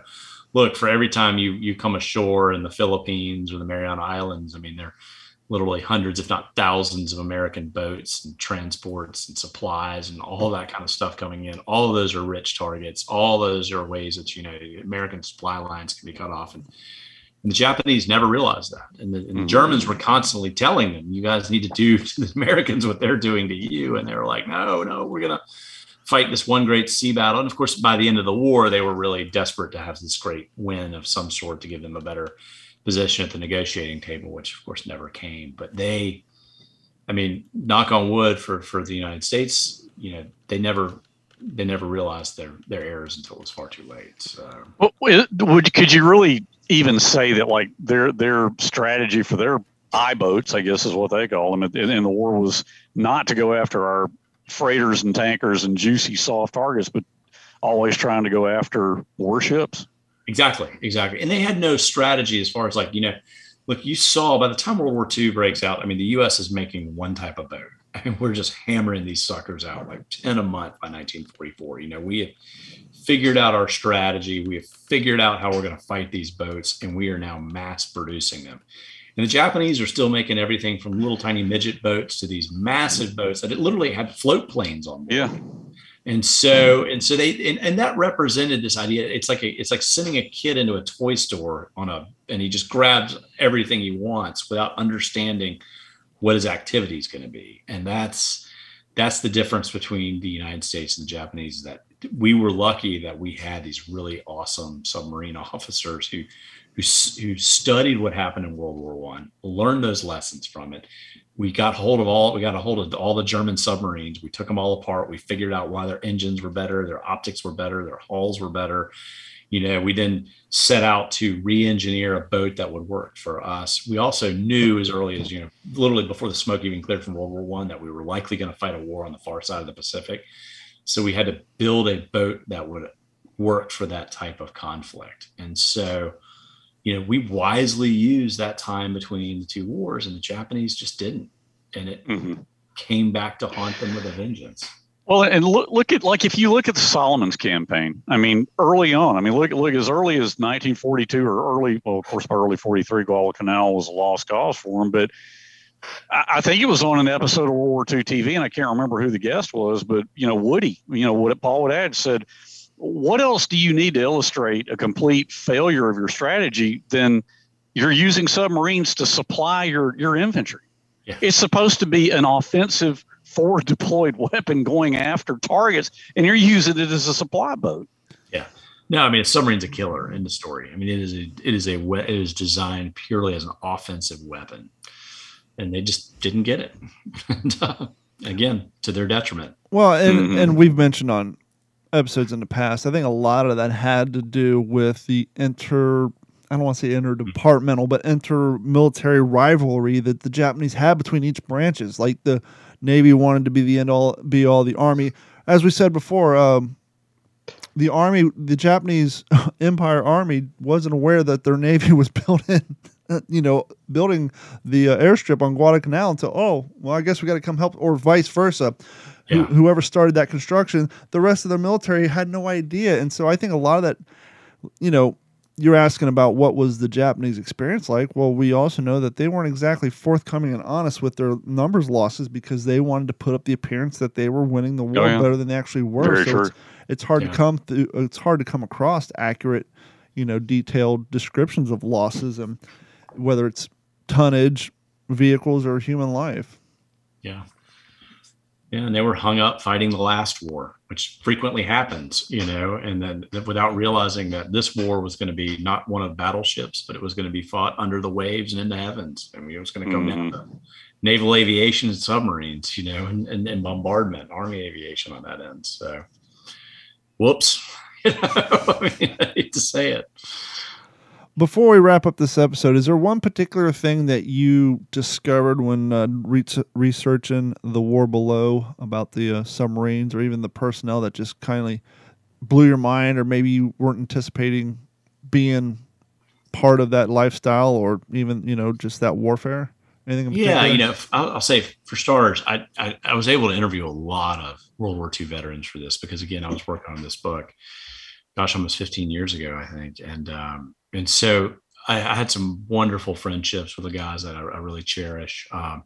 look, for every time you come ashore in the Philippines or the Mariana Islands, I mean, they're literally hundreds, if not thousands, of American boats and transports and supplies and all that kind of stuff coming in. All of those are rich targets. All those are ways that, you know, American supply lines can be cut off. And the Japanese never realized that. And the Germans were constantly telling them, you guys need to do to the Americans what they're doing to you. And they were like, no, we're going to fight this one great sea battle. And of course, by the end of the war, they were really desperate to have this great win of some sort to give them a better position at the negotiating table, which of course never came. But they, I mean, knock on wood for the United States, you know, they never realized their errors until it was far too late. So, well, could you really even say that, like, their strategy for their I boats, I guess is what they call them, in the war was not to go after our freighters and tankers and juicy soft targets, but always trying to go after warships? Exactly. And they had no strategy as far as, like, you know, look, you saw by the time World War II breaks out, I mean, the U.S. is making one type of boat. I mean, we're just hammering these suckers out like 10 a month by 1944. You know, we have figured out our strategy. We have figured out how we're going to fight these boats, and we are now mass producing them. And the Japanese are still making everything from little tiny midget boats to these massive boats that it literally had float planes on board. Yeah. And so they, and that represented this idea. It's like sending a kid into a toy store and he just grabs everything he wants without understanding what his activity is going to be. And that's the difference between the United States and the Japanese, is that we were lucky that we had these really awesome submarine officers who studied what happened in World War One, learned those lessons from it. We got a hold of all the German submarines. We took them all apart. We figured out why their engines were better, their optics were better, their hulls were better. You know, we then set out to re-engineer a boat that would work for us. We also knew as early as, you know, literally before the smoke even cleared from World War One, that we were likely going to fight a war on the far side of the Pacific. So we had to build a boat that would work for that type of conflict. And so, you know, we wisely used that time between the two wars, and the Japanese just didn't. And it came back to haunt them with a vengeance. Well, and look at, like, if you look at the Solomon's campaign, I mean, early on, I mean, look as early as 1942 or early 43, Guadalcanal was a lost cause for them. But I think it was on an episode of World War II TV, and I can't remember who the guest was, but, you know, Woody, you know, what Paul Woodadge said, what else do you need to illustrate a complete failure of your strategy than you're using submarines to supply your infantry? Yeah. It's supposed to be an offensive forward deployed weapon going after targets, and you're using it as a supply boat. Yeah. No, I mean, a submarine's a killer in the story. I mean, it is designed purely as an offensive weapon, and they just didn't get it. Again, to their detriment. Well, and we've mentioned on episodes in the past, I think a lot of that had to do with the I don't want to say interdepartmental, but inter-military rivalry that the Japanese had between each branches. Like, the Navy wanted to be the end-all, be-all, the Army. As we said before, the Army, the Japanese Empire Army, wasn't aware that their Navy was building the airstrip on Guadalcanal until, I guess we got to come help, or vice versa. Yeah. Whoever started that construction, the rest of their military had no idea. And so I think a lot of that, you know, you're asking about what was the Japanese experience like. Well, we also know that they weren't exactly forthcoming and honest with their numbers losses, because they wanted to put up the appearance that they were winning the war better than they actually were. Very so it's hard to come through. It's hard to come across accurate, you know, detailed descriptions of losses, and whether it's tonnage, vehicles, or human life. Yeah. Yeah, and they were hung up fighting the last war, which frequently happens, you know, and then without realizing that this war was going to be not one of battleships, but it was going to be fought under the waves and in the heavens. I mean, it was going to come down to naval aviation and submarines, you know, and bombardment, Army aviation on that end. So, whoops. You know, I mean, I hate to say it. Before we wrap up this episode, is there one particular thing that you discovered when researching The War Below about the submarines, or even the personnel, that just kindly blew your mind, or maybe you weren't anticipating being part of that lifestyle, or even, you know, just that warfare? Anything in particular? Yeah, you know, I'll say for starters, I was able to interview a lot of World War II veterans for this, because, again, I was working on this book, gosh, almost 15 years ago, I think, and so I had some wonderful friendships with the guys that I really cherish. And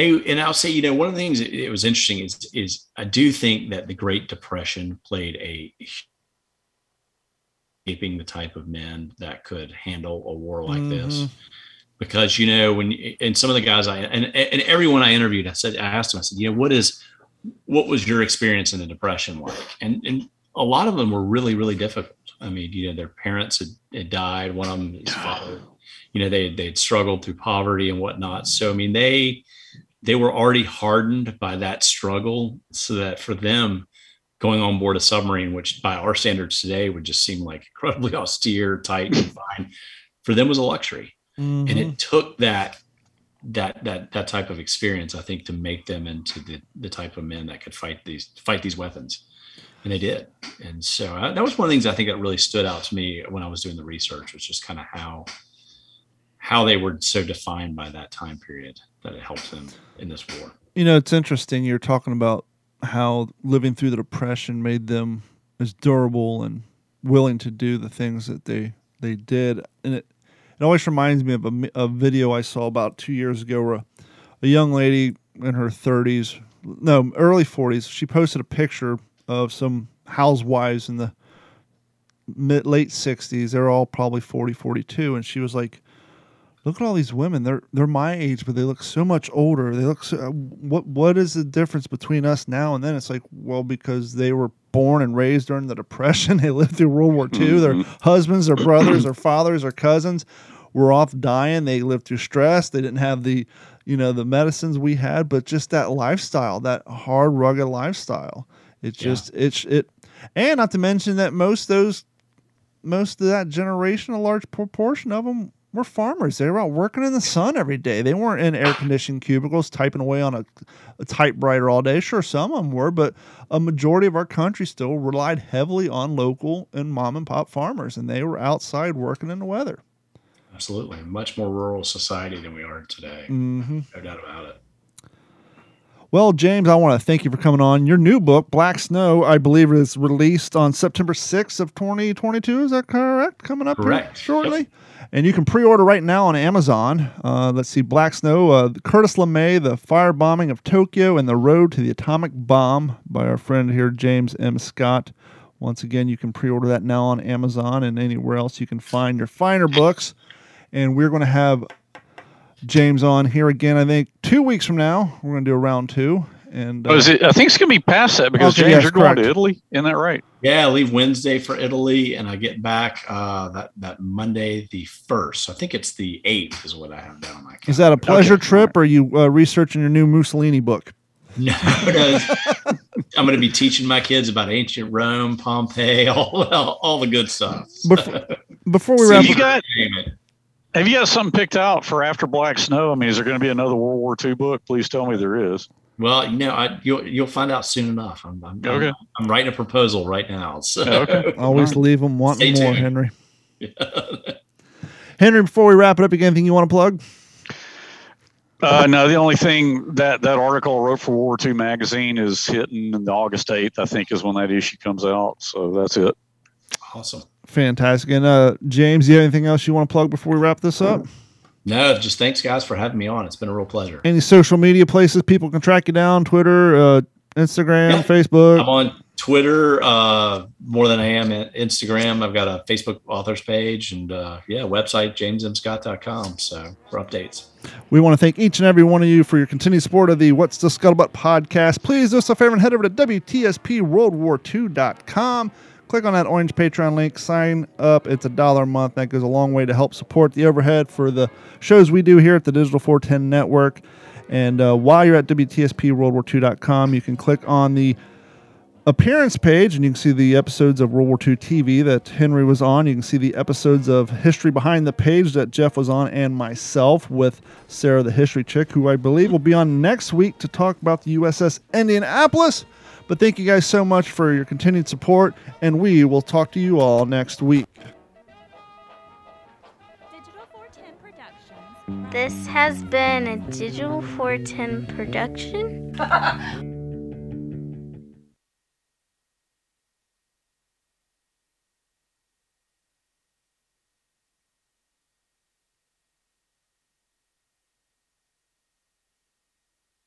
I'll say, you know, one of the things that was interesting is I do think that the Great Depression played a shaping the type of men that could handle a war like this. Because, you know, and some of the guys and everyone I interviewed, I asked them, you know, what was your experience in the Depression like? And a lot of them were really, really difficult. I mean, you know, their parents had died. One of them, his father, you know, they'd struggled through poverty and whatnot. So, I mean, they were already hardened by that struggle, so that for them going on board a submarine, which by our standards today would just seem like incredibly austere, tight, and fine, for them was a luxury. Mm-hmm. And it took that type of experience, I think, to make them into the type of men that could fight these weapons. And they did. And so that was one of the things I think that really stood out to me when I was doing the research, was just kind of how they were so defined by that time period that it helped them in this war. You know, it's interesting. You're talking about how living through the Depression made them as durable and willing to do the things that they did. And it always reminds me of a video I saw about 2 years ago where a young lady in her 30s, no, early 40s, she posted a picture of some housewives in the late 60s. They're all probably 40, 42. And she was like, look at all these women. They're my age, but they look so much older. They look so, what is the difference between us now and then? It's like, well, because they were born and raised during the Depression. They lived through World War II. Their husbands, their brothers, their fathers, their cousins were off dying. They lived through stress. They didn't have the, you know, the medicines we had, but just that lifestyle, that hard, rugged lifestyle. It's just, it, and not to mention that most of that generation, a large proportion of them were farmers. They were out working in the sun every day. They weren't in air-conditioned cubicles typing away on a typewriter all day. Sure, some of them were, but a majority of our country still relied heavily on local and mom-and-pop farmers, and they were outside working in the weather. Absolutely. Much more rural society than we are today. Mm-hmm. No doubt about it. Well, James, I want to thank you for coming on. Your new book, Black Snow, I believe is released on September 6th of 2022. Is that correct? Coming up correct. Here shortly. Yep. And you can pre-order right now on Amazon. Let's see, Black Snow, Curtis LeMay, The Firebombing of Tokyo, and The Road to the Atomic Bomb by our friend here, James M. Scott. Once again, you can pre-order that now on Amazon and anywhere else you can find your finer books. And we're going to have James on here again, I think 2 weeks from now. We're going to do a round two. And I think it's going to be past that because James, yes, you're correct. Going to Italy. Isn't that right? Yeah, I leave Wednesday for Italy, and I get back that Monday the 1st. I think it's the 8th is what I have down on my calendar. Is that a pleasure trip, or are you researching your new Mussolini book? No. I'm going to be teaching my kids about ancient Rome, Pompeii, all the good stuff. Before we wrap up. Have you got something picked out for after Black Snow? I mean, is there going to be another World War II book? Please tell me there is. Well, you know, you'll find out soon enough. Okay. I'm writing a proposal right now. So. Okay. Always leave them wanting more, Henry. Yeah. Henry, before we wrap it up, you got anything you want to plug? No, the only thing that article I wrote for World War II magazine is hitting on August 8th, I think, is when that issue comes out. So that's it. Awesome. Fantastic. And James, do you have anything else you want to plug before we wrap this up? No, just thanks, guys, for having me on. It's been a real pleasure. Any social media places people can track you down? Twitter, Instagram, Facebook? I'm on Twitter more than I am at Instagram. I've got a Facebook authors page and, website, jamesmscott.com. So for updates. We want to thank each and every one of you for your continued support of the What's the Scuttlebutt podcast. Please do us a favor and head over to WTSPWorldWar2.com. Click on that orange Patreon link, sign up. It's $1 a month. That goes a long way to help support the overhead for the shows we do here at the Digital 410 Network. And while you're at WTSPWorldWar2.com, you can click on the appearance page, and you can see the episodes of World War II TV that Henry was on. You can see the episodes of History Behind the Page that Jeff was on, and myself with Sarah the History Chick, who I believe will be on next week to talk about the USS Indianapolis. But thank you guys so much for your continued support, and we will talk to you all next week. Digital 410 Productions. This has been a Digital 410 production.